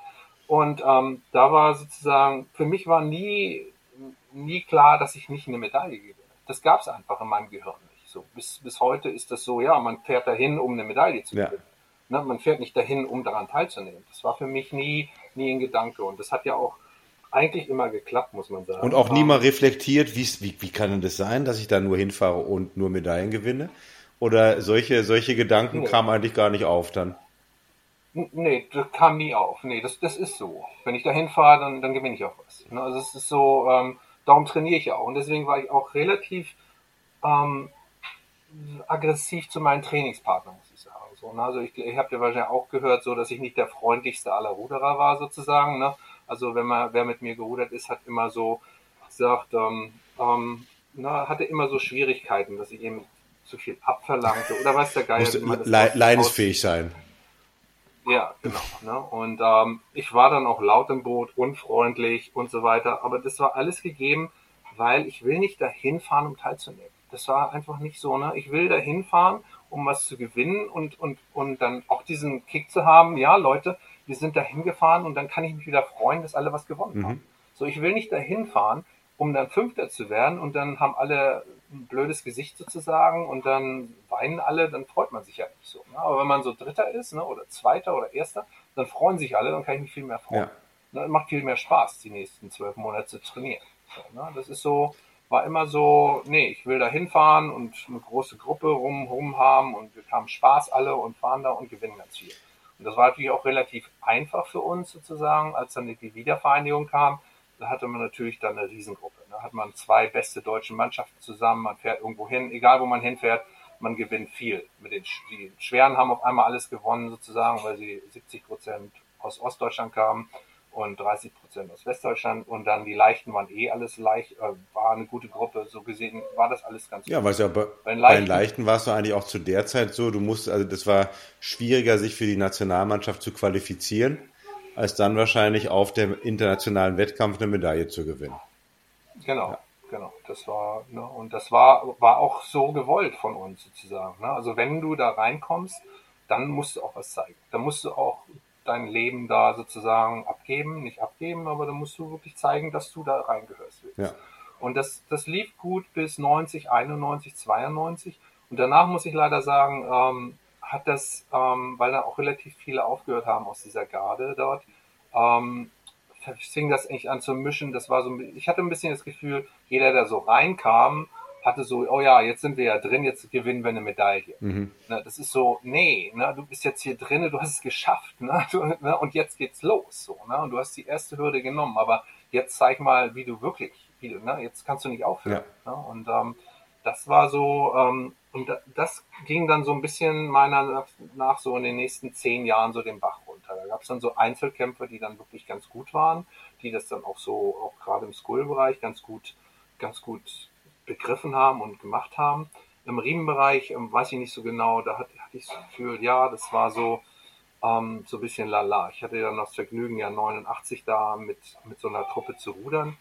Und da war sozusagen, für mich war nie klar, dass ich nicht eine Medaille gewinne. Das gab es einfach in meinem Gehirn nicht. So, bis heute ist das so, ja, man fährt dahin, um eine Medaille zu gewinnen. Ja. Man fährt nicht dahin, um daran teilzunehmen. Das war für mich nie ein Gedanke. Und das hat ja auch eigentlich immer geklappt, muss man sagen. Und auch nie mal reflektiert, wie kann denn das sein, dass ich da nur hinfahre und nur Medaillen gewinne? Oder solche Gedanken kamen eigentlich gar nicht auf dann? Nee, das kam nie auf. Nee, das ist so. Wenn ich da hinfahre, dann gewinne ich auch was. Also es ist so, darum trainiere ich ja auch. Und deswegen war ich auch relativ aggressiv zu meinen Trainingspartnern, muss ich sagen. So, ne? Also ich habe ja wahrscheinlich auch gehört, so, dass ich nicht der freundlichste aller Ruderer war, sozusagen. Ne? Also wer mit mir gerudert ist, hat immer so gesagt, hatte immer so Schwierigkeiten, dass ich eben zu viel abverlangte oder weiß der Geier. Leidensfähig sein. Ja, genau. Ne? Und ich war dann auch laut im Boot, unfreundlich und so weiter. Aber das war alles gegeben, weil ich will nicht dahin fahren, um teilzunehmen. Das war einfach nicht so. Ne? Ich will dahin fahren, um was zu gewinnen und dann auch diesen Kick zu haben. Ja, Leute, wir sind dahin gefahren und dann kann ich mich wieder freuen, dass alle was gewonnen haben. So, ich will nicht dahin fahren, um dann Fünfter zu werden und dann haben alle ein blödes Gesicht sozusagen und dann weinen alle, dann freut man sich ja nicht so. Ne? Aber wenn man so Dritter ist, ne, oder Zweiter oder Erster, dann freuen sich alle, dann kann ich mich viel mehr freuen. Ja. Ne, macht viel mehr Spaß, die nächsten 12 Monate zu trainieren. So, ne? Das ist so, war immer so, nee, ich will da hinfahren und eine große Gruppe rum haben und wir haben Spaß alle und fahren da und gewinnen ganz viel. Und das war natürlich auch relativ einfach für uns sozusagen, als dann die Wiedervereinigung kam. Da hatte man natürlich dann eine Riesengruppe. Da hat man 2 beste deutsche Mannschaften zusammen, man fährt irgendwo hin, egal wo man hinfährt, man gewinnt viel. Mit die Schweren haben auf einmal alles gewonnen sozusagen, weil sie 70% aus Ostdeutschland kamen und 30% aus Westdeutschland und dann die Leichten waren alles leicht, war eine gute Gruppe, so gesehen war das alles ganz gut. Ja, weil es ja bei den Leichten war es doch eigentlich auch zu der Zeit so, das war schwieriger, sich für die Nationalmannschaft zu qualifizieren, als dann wahrscheinlich auf dem internationalen Wettkampf eine Medaille zu gewinnen. Genau, ja. Genau. Das war, ne, und das war auch so gewollt von uns sozusagen. Ne? Also wenn du da reinkommst, dann musst du auch was zeigen. Dann musst du auch dein Leben da sozusagen abgeben, nicht abgeben, aber dann musst du wirklich zeigen, dass du da reingehörst. Ja. Und das lief gut bis 90, 91, 92. Und danach muss ich leider sagen, hat das, weil da auch relativ viele aufgehört haben aus dieser Garde dort, fing das eigentlich an zu mischen. Das war so, ich hatte ein bisschen das Gefühl, jeder, der so reinkam, hatte so, oh ja, jetzt sind wir ja drin, jetzt gewinnen wir eine Medaille. Mhm. Na, das ist so, nee, na, du bist jetzt hier drin, du hast es geschafft, na, und jetzt geht's los. So, na, und du hast die erste Hürde genommen, aber jetzt zeig mal, wie du wirklich, jetzt kannst du nicht aufhören. Ja. Na, und das war so, und das ging dann so ein bisschen meiner nach so in den nächsten 10 Jahren so den Bach runter. Da gab es dann so Einzelkämpfer, die dann wirklich ganz gut waren, die das dann auch so, auch gerade im Skull-Bereich ganz gut begriffen haben und gemacht haben. Im Riemenbereich, weiß ich nicht so genau, da hatte ich das Gefühl, ja, das war so, so ein bisschen lala. Ich hatte dann noch das Vergnügen, ja 89 da mit so einer Truppe zu rudern.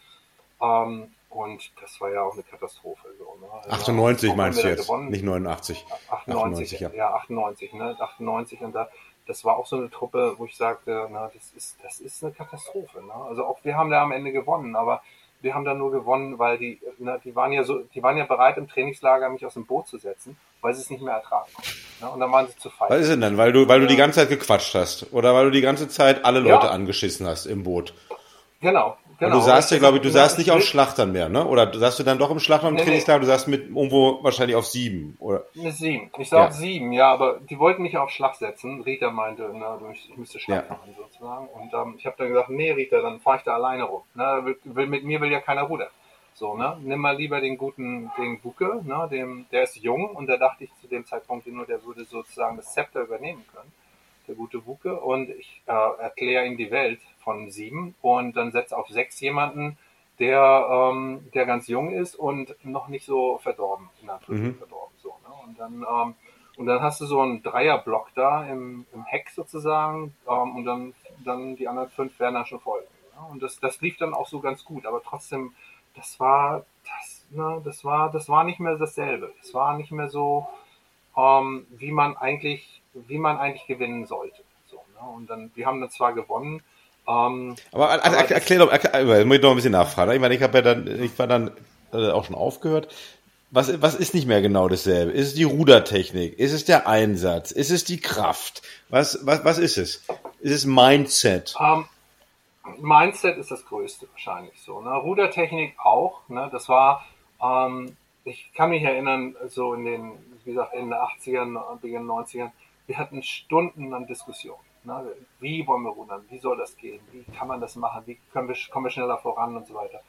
Und das war ja auch eine Katastrophe. So, ne? Also 98 meinst du jetzt, gewonnen. Nicht 89. 98, ne? 98 und das war auch so eine Truppe, wo ich sagte, na, das ist eine Katastrophe. Ne? Also auch wir haben da am Ende gewonnen, aber wir haben dann nur gewonnen, weil die waren ja bereit, im Trainingslager mich aus dem Boot zu setzen, weil sie es nicht mehr ertragen konnten. Ne? Und dann waren sie zu fein. Was ist denn dann? Weil du die ganze Zeit gequatscht hast? Oder weil du die ganze Zeit alle Leute angeschissen hast im Boot? Genau. Und du saßt ja, glaube ich, nicht auf Schlachtern mehr, ne? Oder saßt du dann doch im Schlachtern im Trainingslager? Du saßt mit irgendwo wahrscheinlich auf 7, oder? Mit 7. Ich sah auf 7, ja, aber die wollten mich auf Schlag setzen. Rita meinte, na, ich müsste Schlag machen, sozusagen. Und ich habe dann gesagt, nee, Rita, dann fahre ich da alleine rum. Na, mit mir will ja keiner rudern. So, ne? Nimm mal lieber den Bucke, ne? Der ist jung, und da dachte ich zu dem Zeitpunkt nur, der würde sozusagen das Zepter übernehmen können. Der gute Bucke, und ich erkläre ihm die Welt von 7 und dann setze auf 6 jemanden, der ganz jung ist und noch nicht so verdorben, in Anführungszeichen verdorben, so, ne? Und dann hast du so einen Dreierblock da im Heck sozusagen, und dann die anderen 5 werden dann schon voll, ne? Und das lief dann auch so ganz gut, aber trotzdem, das war nicht mehr dasselbe, das war nicht mehr so, wie man eigentlich gewinnen sollte. So, ne? Und dann, wir haben dann zwar gewonnen. Aber erklär doch, muss ich noch ein bisschen nachfragen. Ich meine, ich war dann auch schon aufgehört. Was ist nicht mehr genau dasselbe? Ist es die Rudertechnik? Ist es der Einsatz? Ist es die Kraft? Was ist es? Ist es Mindset? Mindset ist das Größte wahrscheinlich so. Ne? Rudertechnik auch. Ne? Das war, ich kann mich erinnern, so in den, wie gesagt, Ende 80ern, Beginn 90ern, wir hatten Stunden an Diskussionen. Ne? Wie wollen wir rudern? Wie soll das gehen? Wie kann man das machen? Wie kommen wir schneller voran und so weiter?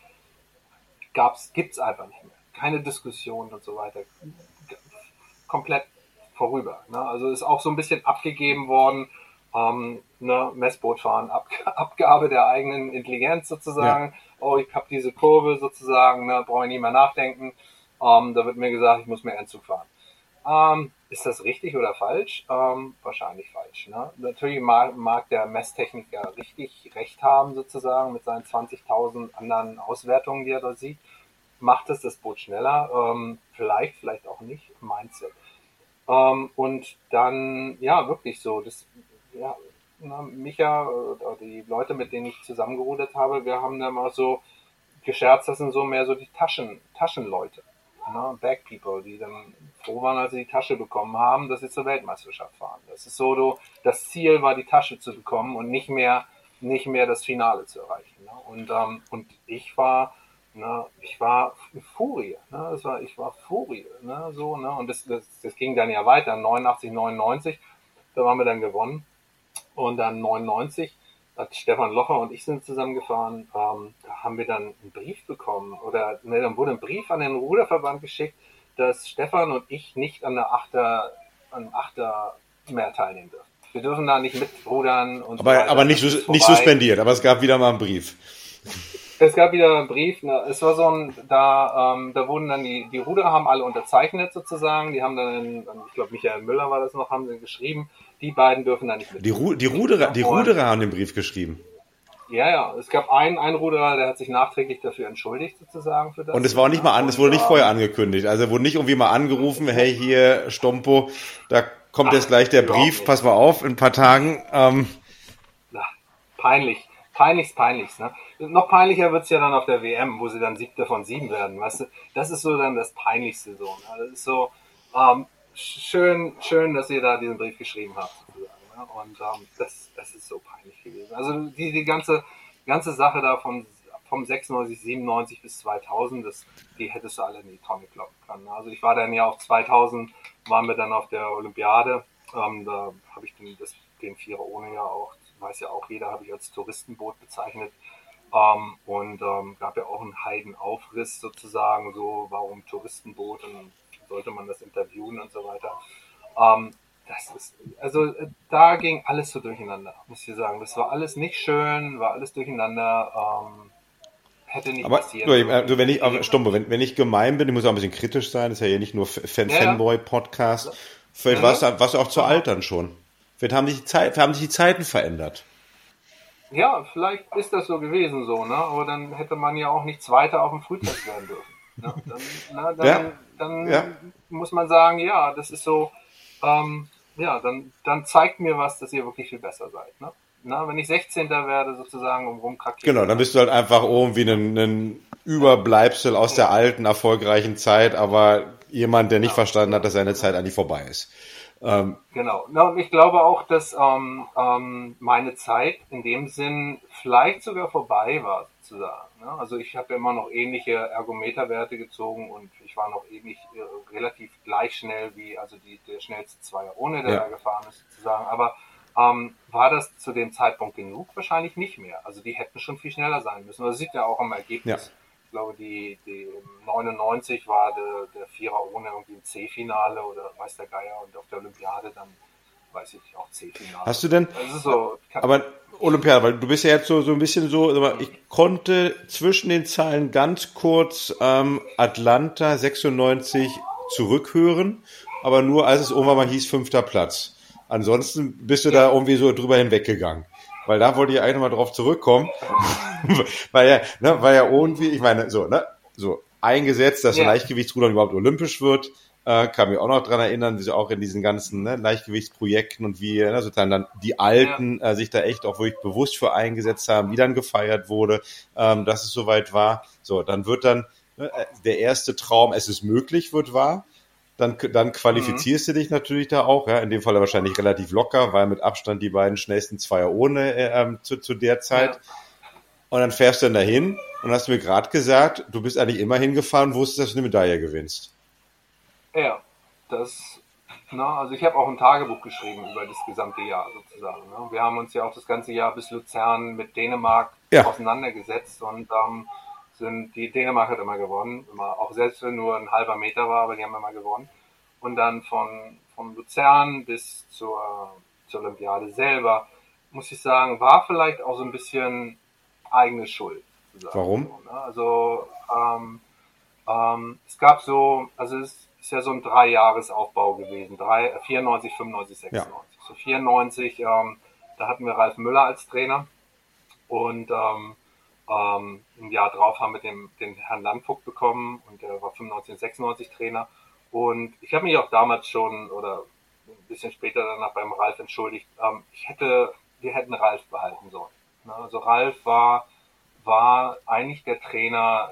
Gibt's einfach nicht mehr. Keine Diskussionen und so weiter. Komplett vorüber. Ne? Also ist auch so ein bisschen abgegeben worden, ne? Messbootfahren, Abgabe der eigenen Intelligenz sozusagen. Ja. Oh, ich habe diese Kurve sozusagen, ne? Brauche ich nicht mehr nachdenken. Da wird mir gesagt, ich muss mehr Endzug fahren. Ist das richtig oder falsch? Wahrscheinlich falsch. Ne? Natürlich mag der Messtechniker richtig recht haben, sozusagen, mit seinen 20.000 anderen Auswertungen, die er da sieht. Macht es das Boot schneller? Vielleicht auch nicht. Mindset. Und dann, ja, wirklich so, Micha, die Leute, mit denen ich zusammengerudert habe, wir haben dann mal so gescherzt, das sind so mehr so die Taschenleute. Back People, die dann froh waren, als sie die Tasche bekommen haben, dass sie zur Weltmeisterschaft fahren. Das ist so, das Ziel war, die Tasche zu bekommen und nicht mehr das Finale zu erreichen. Ne? Und ich war Furie. Ne? Ich war Furie. Ne? So, ne? Und das ging dann ja weiter, 89, 99, da haben wir dann gewonnen. Und dann 99 hat Stefan Locher und ich sind zusammengefahren, da haben wir dann einen Brief bekommen, oder ne, dann wurde ein Brief an den Ruderverband geschickt, dass Stefan und ich nicht an der Achter mehr teilnehmen dürfen. Wir dürfen da nicht mitrudern. Und aber nicht suspendiert, aber es gab wieder mal einen Brief. Es gab wieder einen Brief, ne, es war so ein, da wurden dann die Ruder haben alle unterzeichnet sozusagen, die haben dann, ich glaube Michael Müller war das noch, haben sie geschrieben, die beiden dürfen da nicht mit. Die Ruderer haben den Brief geschrieben. Ja. Es gab einen Ruderer, der hat sich nachträglich dafür entschuldigt, sozusagen, für das. Und es war auch nicht mal an, es wurde nicht vorher angekündigt. Also wurde nicht irgendwie mal angerufen, hey, hier, Stompo, da kommt jetzt gleich der Brief, nicht. Pass mal auf, in ein paar Tagen. Peinlich, ne? Noch peinlicher wird's ja dann auf der WM, wo sie dann 7. von 7 werden, weißt du? Das ist so dann das Peinlichste so. Das ist so, Schön, dass ihr da diesen Brief geschrieben habt. Und das ist so peinlich gewesen. Also die ganze Sache da vom 96, 97 bis 2000, die hättest du alle in die Tonne kloppen können. Also ich war dann ja auf 2000, waren wir dann auf der Olympiade. Da habe ich den Vierer ohne ja auch, weiß ja auch jeder, habe ich als Touristenboot bezeichnet. Gab ja auch einen Heidenaufriss sozusagen, so warum Touristenboot und sollte man das interviewen und so weiter. Da ging alles so durcheinander, muss ich sagen. Das war alles nicht schön, war alles durcheinander, hätte nicht passiert. Also wenn ich gemein bin, ich muss auch ein bisschen kritisch sein, das ist ja hier nicht nur Fanboy-Podcast. Ja. Vielleicht warst du auch zu alt dann schon. Vielleicht haben sich die Zeiten verändert. Ja, vielleicht ist das so gewesen so, ne? Aber dann hätte man ja auch nicht Zweiter auf dem Frühstück werden dürfen. Dann muss man sagen, ja, das ist so, dann zeigt mir was, dass ihr wirklich viel besser seid. Ne? Wenn ich 16. werde sozusagen und rumkacke. Genau, dann bist du halt einfach irgendwie ein Überbleibsel aus der alten, erfolgreichen Zeit, aber jemand, der nicht verstanden hat, dass seine Zeit eigentlich vorbei ist. Genau. Und ich glaube auch, dass meine Zeit in dem Sinn vielleicht sogar vorbei war, sozusagen. Also ich habe ja immer noch ähnliche Ergometerwerte gezogen und ich war noch ähnlich relativ gleich schnell wie also der schnellste Zweier ohne, der da gefahren ist, sozusagen. Aber war das zu dem Zeitpunkt genug? Wahrscheinlich nicht mehr. Also die hätten schon viel schneller sein müssen. Das sieht ja auch am Ergebnis. Ja. Ich glaube, die 99 war der Vierer ohne irgendwie im C-Finale oder weiß der Geier und auf der Olympiade dann, weiß ich, auch C-Finale. Hast du denn, also so, aber Olympiade, weil du bist ja jetzt so ein bisschen so, aber ich konnte zwischen den Zeilen ganz kurz Atlanta 96 zurückhören, aber nur als es irgendwann mal hieß 5. Platz. Ansonsten bist du da irgendwie so drüber hinweggegangen. Weil da wollte ich eigentlich nochmal drauf zurückkommen, weil ja irgendwie, ich meine, so eingesetzt, dass Leichtgewichtsrudern überhaupt olympisch wird, kann mich auch noch dran erinnern, wie auch in diesen ganzen Leichtgewichtsprojekten und wie sozusagen dann die Alten sich da echt auch wirklich bewusst für eingesetzt haben, wie dann gefeiert wurde, dass es soweit war. So, dann wird dann der erste Traum, es ist möglich, wird wahr. Dann qualifizierst du dich natürlich da auch, in dem Fall wahrscheinlich relativ locker, weil mit Abstand die beiden schnellsten Zweier ohne zu der Zeit. Ja. Und dann fährst du dann dahin und hast mir gerade gesagt, du bist eigentlich immer hingefahren, wusstest, dass du eine Medaille gewinnst. Ja, also ich habe auch ein Tagebuch geschrieben über das gesamte Jahr sozusagen. Ne? Wir haben uns ja auch das ganze Jahr bis Luzern mit Dänemark auseinandergesetzt und die Dänemark hat immer gewonnen, immer, auch selbst wenn nur ein halber Meter war, aber die haben immer gewonnen. Und dann von Luzern bis zur Olympiade selber, muss ich sagen, war vielleicht auch so ein bisschen eigene Schuld. Warum? Also es gab es ist ja so ein 3-Jahres-Aufbau gewesen, 94, 95, 96. Ja. So 94, da hatten wir Ralf Müller als Trainer und im Jahr drauf haben wir den Herrn Landvogt bekommen und der war 95, 96 Trainer. Und ich habe mich auch damals schon oder ein bisschen später danach beim Ralf entschuldigt. Wir hätten Ralf behalten sollen. Also Ralf war eigentlich der Trainer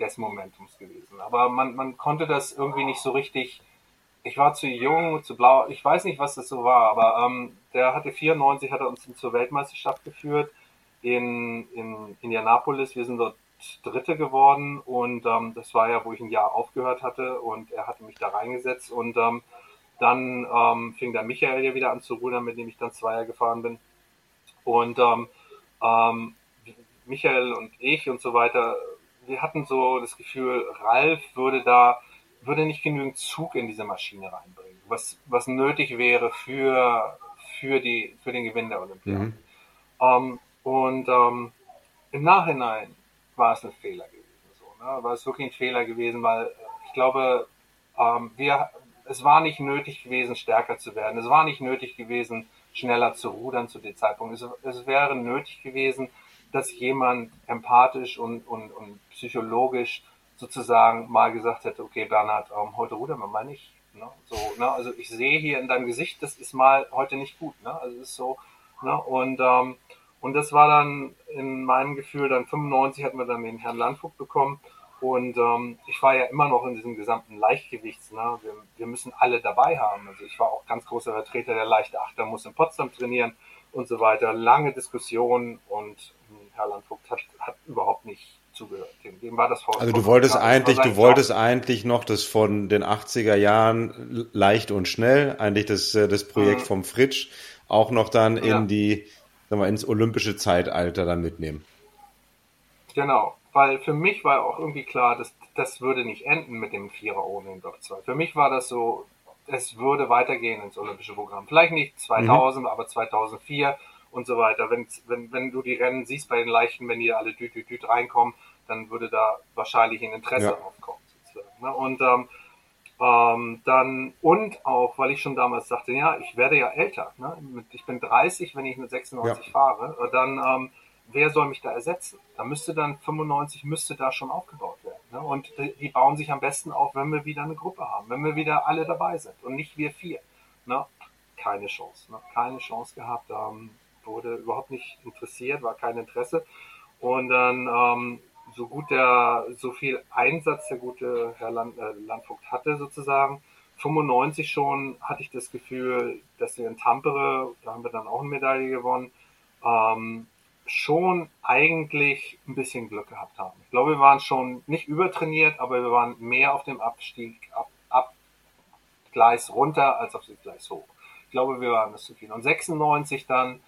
des Momentums gewesen. Aber man konnte das irgendwie nicht so richtig. Ich war zu jung, zu blau. Ich weiß nicht, was das so war, aber der hatte 94, hat er uns zur Weltmeisterschaft geführt. In Indianapolis, wir sind dort Dritte geworden und das war ja, wo ich ein Jahr aufgehört hatte und er hatte mich da reingesetzt und dann fing der Michael ja wieder an zu rudern, mit dem ich dann 2 Jahre gefahren bin und Michael und ich und so weiter, wir hatten so das Gefühl, Ralf würde nicht genügend Zug in diese Maschine reinbringen, was nötig wäre für den Gewinn der Olympiade. Mhm. Und im Nachhinein war es ein Fehler gewesen. War es wirklich ein Fehler gewesen, weil ich glaube, es war nicht nötig gewesen, stärker zu werden. Es war nicht nötig gewesen, schneller zu rudern zu dem Zeitpunkt. Es wäre nötig gewesen, dass jemand empathisch und psychologisch sozusagen mal gesagt hätte, okay Bernhard, heute rudern wir mal nicht. Also ich sehe hier in deinem Gesicht, das ist mal heute nicht gut. Also es ist so. Und das war dann in meinem Gefühl, dann 95 hatten wir dann den Herrn Landvogt bekommen und ich war ja immer noch in diesem gesamten Leichtgewichts, wir müssen alle dabei haben, also ich war auch ganz großer Vertreter der leichte Achter, muss in Potsdam trainieren und so weiter, lange Diskussionen und Herr Landvogt hat überhaupt nicht zugehört, dem war das vor. Also du wolltest eigentlich noch das von den 80er Jahren leicht und schnell, eigentlich das Projekt vom Fritsch auch noch dann in die ins olympische Zeitalter dann mitnehmen. Genau, weil für mich war auch irgendwie klar, dass das würde nicht enden mit dem Vierer ohne in Dock 2. Für mich war das so, es würde weitergehen ins olympische Programm. Vielleicht nicht 2000, aber 2004 und so weiter. Wenn du die Rennen siehst bei den Leichten, wenn die alle düt reinkommen, dann würde da wahrscheinlich ein Interesse aufkommen. Sozusagen. Und dann, und auch, weil ich schon damals sagte, ich werde ja älter, ich bin 30, wenn ich mit 96 fahre, dann, wer soll mich da ersetzen? Da müsste dann 95 müsste da schon aufgebaut werden, und die bauen sich am besten auf, wenn wir wieder eine Gruppe haben, wenn wir wieder alle dabei sind und nicht wir 4, Keine Chance gehabt, wurde überhaupt nicht interessiert, war kein Interesse und dann, so gut so viel Einsatz der gute Herr Landvogt hatte sozusagen, 95 schon hatte ich das Gefühl, dass wir in Tampere, da haben wir dann auch eine Medaille gewonnen, schon eigentlich ein bisschen Glück gehabt haben. Ich glaube, wir waren schon nicht übertrainiert, aber wir waren mehr auf dem Abstieg, Gleis runter, als auf dem Gleis hoch. Ich glaube, wir waren das zu viel. Und 96 dann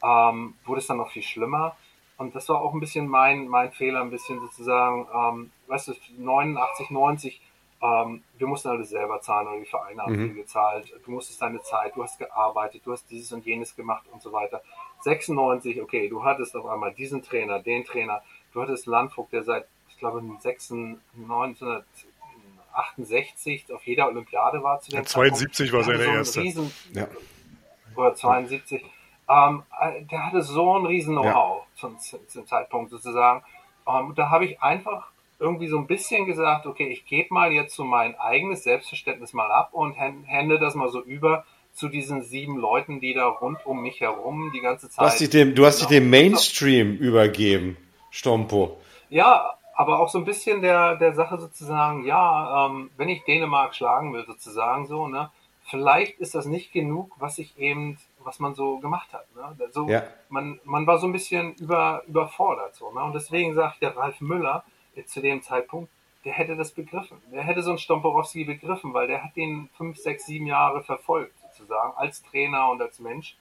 wurde es dann noch viel schlimmer. Und das war auch ein bisschen mein Fehler, ein bisschen sozusagen, weißt du, 89, 90, wir mussten alles selber zahlen oder die Vereine haben viel gezahlt. Du musstest deine Zeit, du hast gearbeitet, du hast dieses und jenes gemacht und so weiter. 96, okay, du hattest auf einmal diesen Trainer, den Trainer, du hattest Landvogt, der seit, ich glaube, 1968 auf jeder Olympiade war zu dem Zeitpunkt. 72 war seine erste. Oder 72. Der hatte so ein riesen Know-how zum Zeitpunkt sozusagen. Da habe ich einfach irgendwie so ein bisschen gesagt, okay, ich gebe mal jetzt so mein eigenes Selbstverständnis mal ab und hände das mal so über zu diesen 7 Leuten, die da rund um mich herum die ganze Zeit... Du hast dich dem Mainstream übergeben, Stompo. Ja, aber auch so ein bisschen der Sache sozusagen, ja, wenn ich Dänemark schlagen will sozusagen so, ne, vielleicht ist das nicht genug, was man so gemacht hat, ne, also man war so ein bisschen überfordert so, ne, und deswegen sagt der Ralf Müller zu dem Zeitpunkt, der hätte das begriffen, der hätte so einen Stomporowski begriffen, weil der hat den 5, 6, 7 Jahre verfolgt sozusagen als Trainer und als Mensch.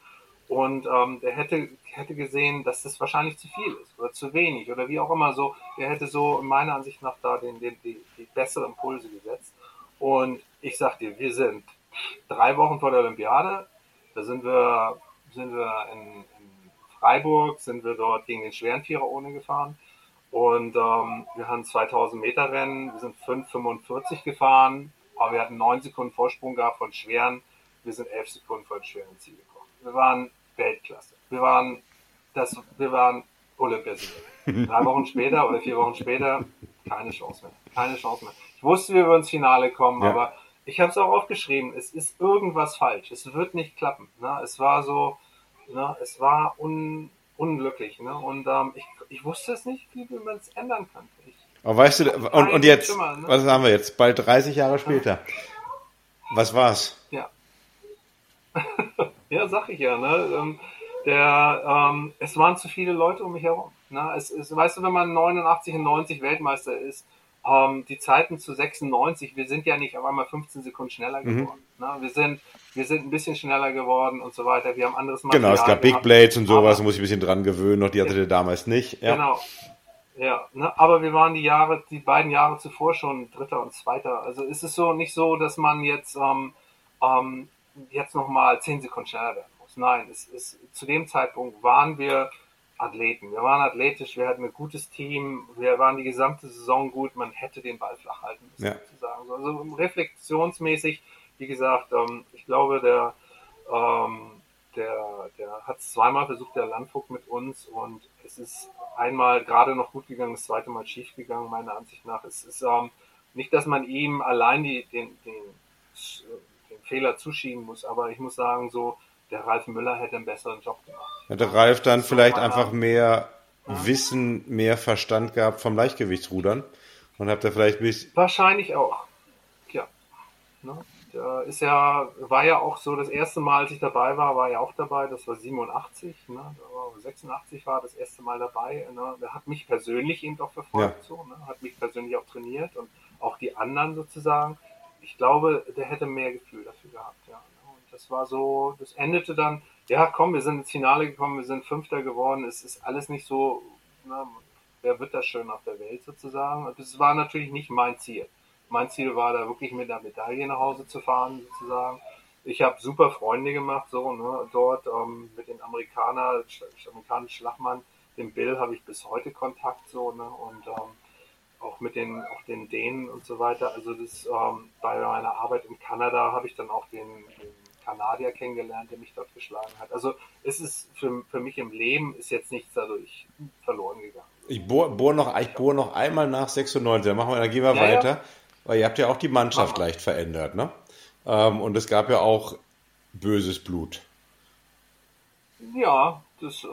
Und der hätte gesehen, dass das wahrscheinlich zu viel ist oder zu wenig oder wie auch immer so. Der hätte so meiner Ansicht nach da die besseren Impulse gesetzt. Und ich sag dir, wir sind 3 Wochen vor der Olympiade. Da sind wir in Freiburg, sind wir dort gegen den schweren Vierer ohne gefahren. Und wir haben 2000 Meter Rennen, wir sind 5,45 gefahren, aber wir hatten 9 Sekunden Vorsprung gehabt von schweren. Wir sind 11 Sekunden vor dem schweren Ziel gekommen. Wir waren Weltklasse. Wir waren Olympiasieger. 3 Wochen später oder 4 Wochen später, keine Chance mehr. Ich wusste, wir würden ins Finale kommen, aber ich habe es auch aufgeschrieben. Es ist irgendwas falsch. Es wird nicht klappen. Ne? Es war so, ne? Es war unglücklich. Ne? Und ich wusste es nicht, wie man es ändern kann. Aber weißt du, und jetzt, Zimmer, ne? Was haben wir jetzt? Bald 30 Jahre später. Was war's? Ja. Ja, sag ich ja, ne? Es waren zu viele Leute um mich herum. Ne? Weißt du, wenn man 89 und 90 Weltmeister ist, die Zeiten zu 96, wir sind ja nicht auf einmal 15 Sekunden schneller geworden. Ne? Wir sind ein bisschen schneller geworden und so weiter. Wir haben anderes Material. Genau, es gab Big Blades und sowas, muss ich ein bisschen dran gewöhnen, noch die hatte der damals nicht. Ja. Genau. Ja, ne? Aber wir waren die beiden Jahre zuvor schon Dritter und Zweiter. Also ist es so nicht so, dass man jetzt nochmal 10 Sekunden schneller werden muss. Nein, zu dem Zeitpunkt waren wir Athleten. Wir waren athletisch, wir hatten ein gutes Team, wir waren die gesamte Saison gut, man hätte den Ball flach halten müssen, sozusagen. Also reflexionsmäßig, wie gesagt, ich glaube, der hat es zweimal versucht, der Landvogt mit uns, und es ist einmal gerade noch gut gegangen, das zweite Mal schief gegangen, meiner Ansicht nach. Es ist nicht, dass man ihm allein den Fehler zuschieben muss, aber ich muss sagen, so der Ralf Müller hätte einen besseren Job gemacht. Hätte Ralf dann vielleicht einfach mehr Wissen, mehr Verstand gehabt vom Leichtgewichtsrudern und habt da vielleicht ein bisschen... Wahrscheinlich auch, ja. Ne? War ja auch so, das erste Mal, als ich dabei war, war ja auch dabei, das war 87, ne? 86 war das erste Mal dabei, ne? Der hat mich persönlich eben doch verfolgt, so, ne? Hat mich persönlich auch trainiert und auch die anderen sozusagen. Ich glaube, der hätte mehr Gefühl dafür gehabt, ja. Und das war so, das endete dann, ja komm, wir sind ins Finale gekommen, wir sind Fünfter geworden, es ist alles nicht so, na, wer wird da schön auf der Welt sozusagen. Das war natürlich nicht mein Ziel. Mein Ziel war da wirklich mit einer Medaille nach Hause zu fahren sozusagen. Ich habe super Freunde gemacht, so, ne, dort mit den Amerikanern Schlagmann, dem Bill habe ich bis heute Kontakt, so, ne, und auch mit den Dänen und so weiter. Also das bei meiner Arbeit in Kanada habe ich dann auch den Kanadier kennengelernt, der mich dort geschlagen hat. Also es ist für mich im Leben ist jetzt nichts dadurch verloren gegangen. Ich bohre noch einmal nach 96, dann gehen wir weiter. Ja. Weil ihr habt ja auch die Mannschaft leicht verändert, ne? Und es gab ja auch böses Blut. Ja, das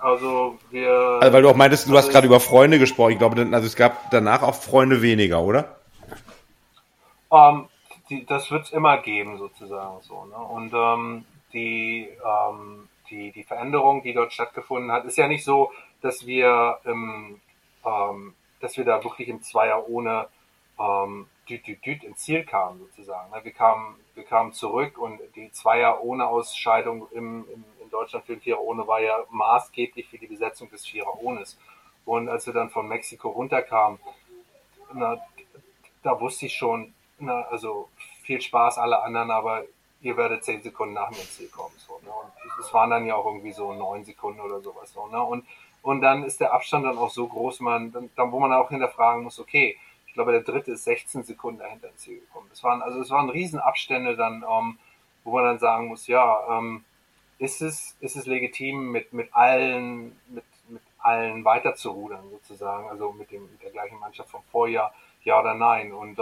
Also wir... Also weil du auch meintest, du hast gerade über Freunde gesprochen. Ich glaube, also es gab danach auch Freunde weniger, oder? Das wird es immer geben, sozusagen. So, ne? Und die Veränderung, die dort stattgefunden hat, ist ja nicht so, dass wir da wirklich im Zweier ohne Düt ins Ziel kamen, sozusagen. Wir kamen zurück und die Zweier ohne Ausscheidung in Deutschland für den Vierer ohne war ja maßgeblich für die Besetzung des Vierer ohnes. Und als wir dann von Mexiko runterkamen, da wusste ich schon, also viel Spaß alle anderen, aber ihr werdet 10 Sekunden nach mir ins Ziel kommen. So, ne? Und es waren dann ja auch irgendwie so 9 Sekunden oder sowas. So, ne? Und dann ist der Abstand dann auch so groß, wo man auch hinterfragen muss, okay, ich glaube, der dritte ist 16 Sekunden dahinter ins Ziel gekommen. Es waren Riesenabstände dann, wo man dann sagen muss, ja, ist es legitim, mit allen weiter zu rudern, sozusagen, also mit der gleichen Mannschaft vom Vorjahr, ja oder nein. Und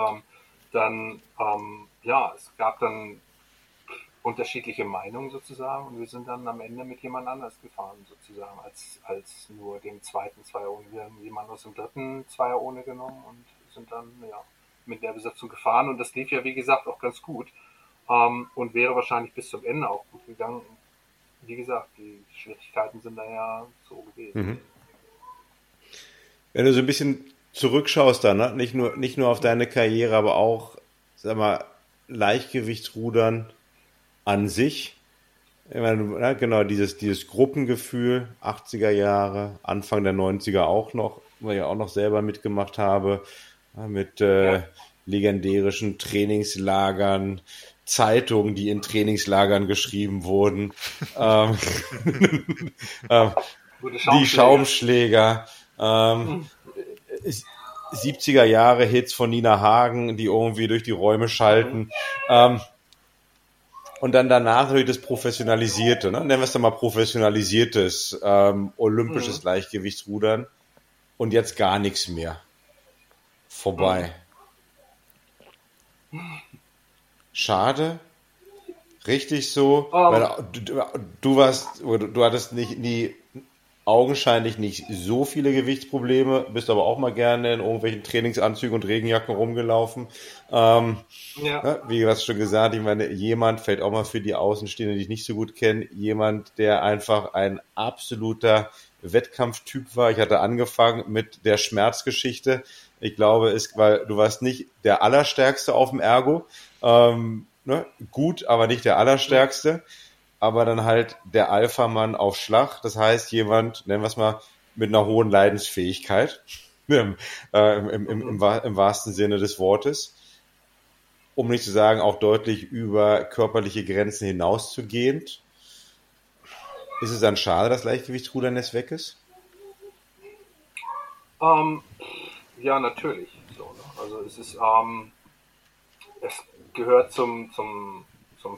es gab dann unterschiedliche Meinungen sozusagen und wir sind dann am Ende mit jemand anders gefahren sozusagen, als nur dem zweiten Zweier ohne. Wir haben jemanden aus dem dritten Zweier ohne genommen und sind dann mit der Besatzung gefahren und das lief ja wie gesagt auch ganz gut und wäre wahrscheinlich bis zum Ende auch gut gegangen. Wie gesagt, die Schwierigkeiten sind da ja so gewesen. Mhm. Wenn du so ein bisschen zurückschaust dann, ne? nicht nur auf deine Karriere, aber auch, sag mal, Leichtgewichtsrudern an sich, ich meine, genau, dieses Gruppengefühl, 80er Jahre, Anfang der 90er auch noch, weil ich auch noch selber mitgemacht habe, mit legendärischen Trainingslagern, Zeitungen, die in Trainingslagern geschrieben wurden, die Schaumschläger, 70er Jahre Hits von Nina Hagen, die irgendwie durch die Räume schalten, und dann danach natürlich das Professionalisierte, ne? Nennen wir es dann mal professionalisiertes, olympisches Leichtgewichtsrudern und jetzt gar nichts mehr. Vorbei. Schade. Richtig so. Weil du hattest nie augenscheinlich nicht so viele Gewichtsprobleme, bist aber auch mal gerne in irgendwelchen Trainingsanzügen und Regenjacken rumgelaufen. Wie du hast schon gesagt, ich meine, jemand, fällt auch mal für die Außenstehenden, die ich nicht so gut kenne, jemand, der einfach ein absoluter Wettkampftyp war. Ich hatte angefangen mit der Schmerzgeschichte. Ich glaube, weil du warst nicht der Allerstärkste auf dem Ergo. Gut, aber nicht der Allerstärkste. Aber dann halt der Alpha-Mann auf Schlag, das heißt jemand, nennen wir es mal, mit einer hohen Leidensfähigkeit, im wahrsten Sinne des Wortes, um nicht zu sagen, auch deutlich über körperliche Grenzen hinauszugehend. Ist es dann schade, dass Leichtgewichtsrudern jetzt weg ist? Ja, natürlich. Also es ist, es gehört zum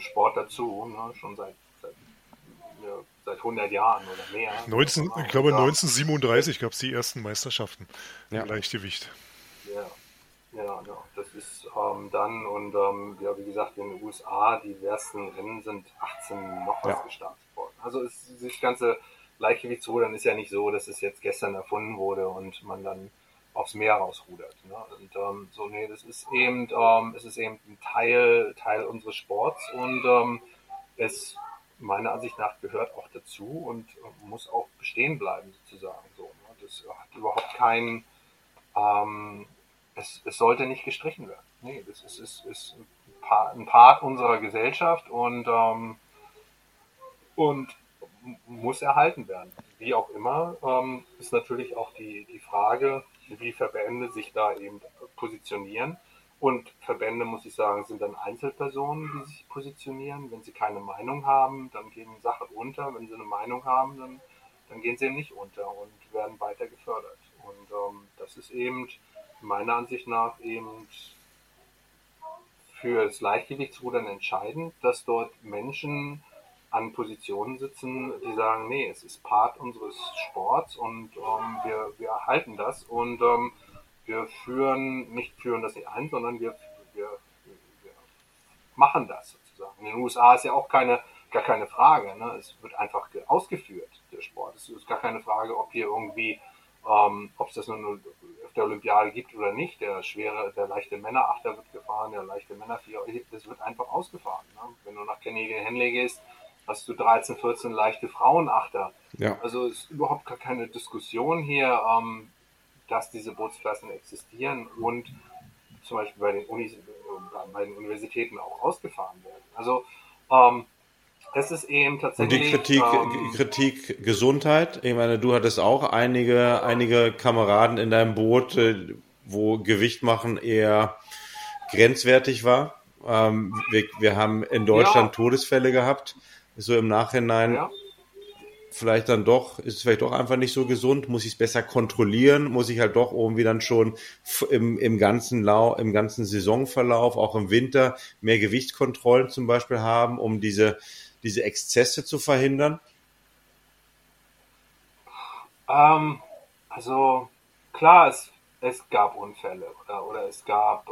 Sport dazu, ne? Schon seit 100 Jahren oder mehr. Ich glaube, 1937 gab es die ersten Meisterschaften im Leichtgewicht. Ja. Das ist dann und wie gesagt, in den USA, die ersten Rennen sind 18 noch was gestartet worden. Also das ganze Leichtgewichtsrudern ist ja nicht so, dass es jetzt gestern erfunden wurde und man dann aufs Meer rausrudert. Ne? Und es ist eben ein Teil unseres Sports und es meiner Ansicht nach gehört auch dazu und muss auch bestehen bleiben sozusagen. So, ne? Das hat überhaupt keinen. Es sollte nicht gestrichen werden. Nee, das ist ein Part unserer Gesellschaft und muss erhalten werden. Wie auch immer, ist natürlich auch die Frage, wie Verbände sich da eben positionieren. Und Verbände, muss ich sagen, sind dann Einzelpersonen, die sich positionieren. Wenn sie keine Meinung haben, dann gehen Sachen unter. Wenn sie eine Meinung haben, dann gehen sie eben nicht unter und werden weiter gefördert. Und das ist eben meiner Ansicht nach eben für das Leichtgewichtsrudern entscheidend, dass dort Menschen an Positionen sitzen, die sagen, nee, es ist Part unseres Sports und wir erhalten das und wir führen das nicht ein, sondern wir machen das sozusagen. In den USA ist ja auch keine gar keine Frage, ne? Es wird einfach ausgeführt, der Sport. Es ist gar keine Frage, ob hier irgendwie, ob es das nur auf der Olympiade gibt oder nicht. Der leichte Männerachter wird gefahren, der leichte Männervierer, das wird einfach ausgefahren. Ne? Wenn du nach Henley gehst, hast du 13, 14 leichte Frauenachter. Ja. Also es ist überhaupt gar keine Diskussion hier, dass diese Bootsklassen existieren und zum Beispiel bei den Unis, bei den Universitäten auch ausgefahren werden. Also das ist eben tatsächlich... Und die Kritik Gesundheit, ich meine, du hattest auch einige Kameraden in deinem Boot, wo Gewicht machen eher grenzwertig war. Wir haben in Deutschland Todesfälle gehabt, so im Nachhinein... Ja. Vielleicht dann doch, ist es vielleicht doch einfach nicht so gesund, muss ich es besser kontrollieren, muss ich halt doch irgendwie dann schon im ganzen Saisonverlauf, auch im Winter, mehr Gewichtskontrollen zum Beispiel haben, um diese Exzesse zu verhindern? Also klar, es gab Unfälle oder es gab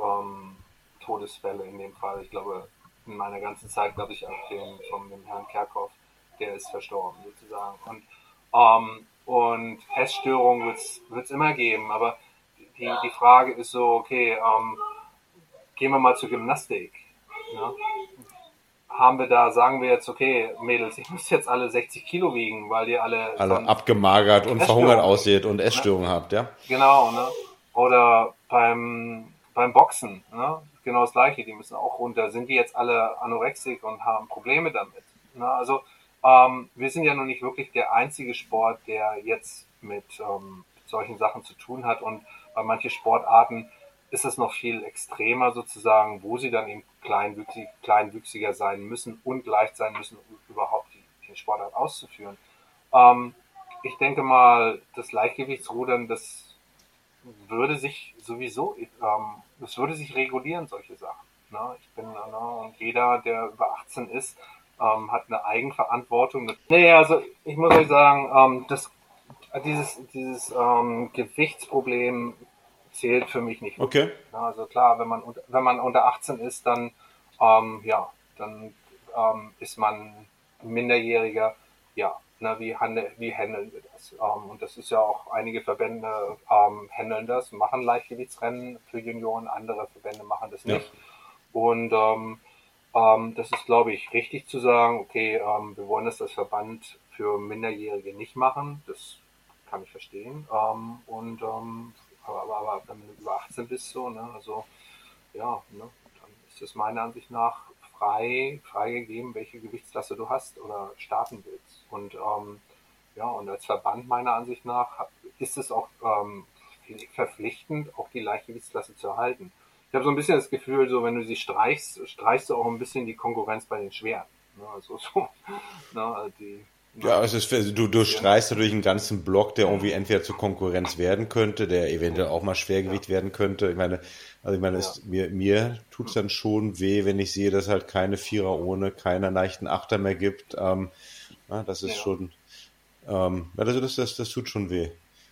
Todesfälle in dem Fall. Ich glaube, in meiner ganzen Zeit, glaube ich, von dem Herrn Kerkhoff, der ist verstorben, sozusagen. Und Essstörungen wird es immer geben, aber die Frage ist so, okay, gehen wir mal zur Gymnastik. Ne? Haben wir da, sagen wir jetzt, okay, Mädels, ich muss jetzt alle 60 Kilo wiegen, weil ihr alle abgemagert und verhungert aussieht und Essstörungen habt, ja? Genau, ne? Oder beim Boxen, ne? Genau das Gleiche, die müssen auch runter. Sind die jetzt alle anorexik und haben Probleme damit? Ne? Also, wir sind ja noch nicht wirklich der einzige Sport, der jetzt mit solchen Sachen zu tun hat, und bei manchen Sportarten ist es noch viel extremer sozusagen, wo sie dann eben kleinwüchsiger sein müssen und leicht sein müssen, um überhaupt die Sportart auszuführen. Ich denke mal, das Leichtgewichtsrudern, das würde sich regulieren, solche Sachen. Ne? Und jeder, der über 18 ist, hat eine Eigenverantwortung. Naja, also ich muss euch sagen, dieses Gewichtsproblem zählt für mich nicht. Okay. Also klar, wenn man unter 18 ist, dann ist man Minderjähriger. Ja, na, wie handeln wir das? Und das ist ja auch, einige Verbände handeln das, machen Leichtgewichtsrennen für Junioren, andere Verbände machen das nicht. Ja. Und das ist, glaube ich, richtig zu sagen, okay, wir wollen das als Verband für Minderjährige nicht machen, das kann ich verstehen, aber wenn du über 18 bist, so, ne, also, ja, ne, dann ist es meiner Ansicht nach freigegeben, welche Gewichtsklasse du hast oder starten willst, und als Verband meiner Ansicht nach ist es auch verpflichtend, auch die Leichtgewichtsklasse zu erhalten. Ich habe so ein bisschen das Gefühl, so wenn du sie streichst du auch ein bisschen die Konkurrenz bei den Schweren. Du streichst natürlich einen ganzen Block, der irgendwie entweder zur Konkurrenz werden könnte, der eventuell auch mal Schwergewicht werden könnte. Ich meine, mir tut es dann schon weh, wenn ich sehe, dass halt keine Vierer ohne, keiner leichten Achter mehr gibt. Das ist schon, das tut schon weh.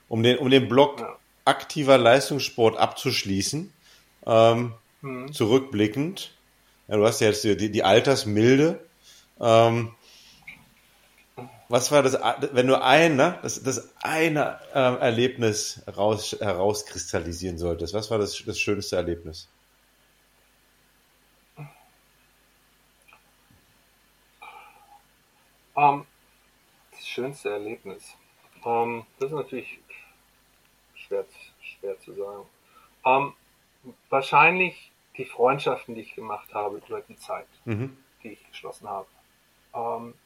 Um den Block aktiver Leistungssport abzuschließen, zurückblickend, du hast ja jetzt die Altersmilde. Was war das, wenn du das eine Erlebnis herauskristallisieren solltest? Was war das schönste Erlebnis? Das schönste Erlebnis. Das ist natürlich schwer zu sagen. Wahrscheinlich die Freundschaften, die ich gemacht habe über die Zeit, die ich geschlossen habe.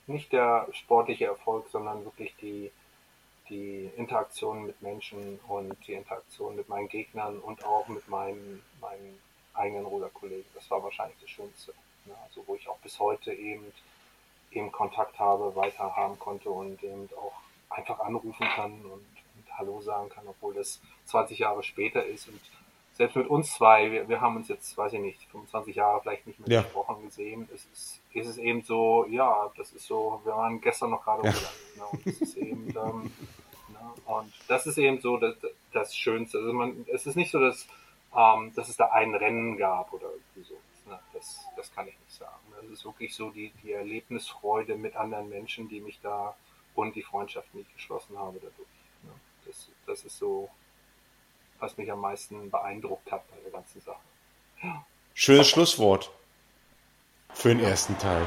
Nicht der sportliche Erfolg, sondern wirklich die Interaktion mit Menschen und die Interaktion mit meinen Gegnern und auch mit meinen eigenen Ruderkollegen. Das war wahrscheinlich das Schönste. Ne? Also wo ich auch bis heute eben Kontakt habe, weiter haben konnte und eben auch einfach anrufen kann und Hallo sagen kann, obwohl das 20 Jahre später ist. Und selbst mit uns zwei, wir haben uns jetzt, weiß ich nicht, 25 Jahre vielleicht nicht mehr gesprochen, gesehen. Es ist eben so, ja, das ist so, wir waren gestern noch gerade umgegangen. Ne? Und das ist eben so das Schönste. Also es ist nicht so, dass es da ein Rennen gab oder so. Ne? Das kann ich nicht sagen. Das ist wirklich so die Erlebnisfreude mit anderen Menschen, die mich da und die Freundschaften, die ich geschlossen habe dadurch. Ne? Das ist so, was mich am meisten beeindruckt hat bei der ganzen Sache. Ja. Schönes Schlusswort für den ersten Teil.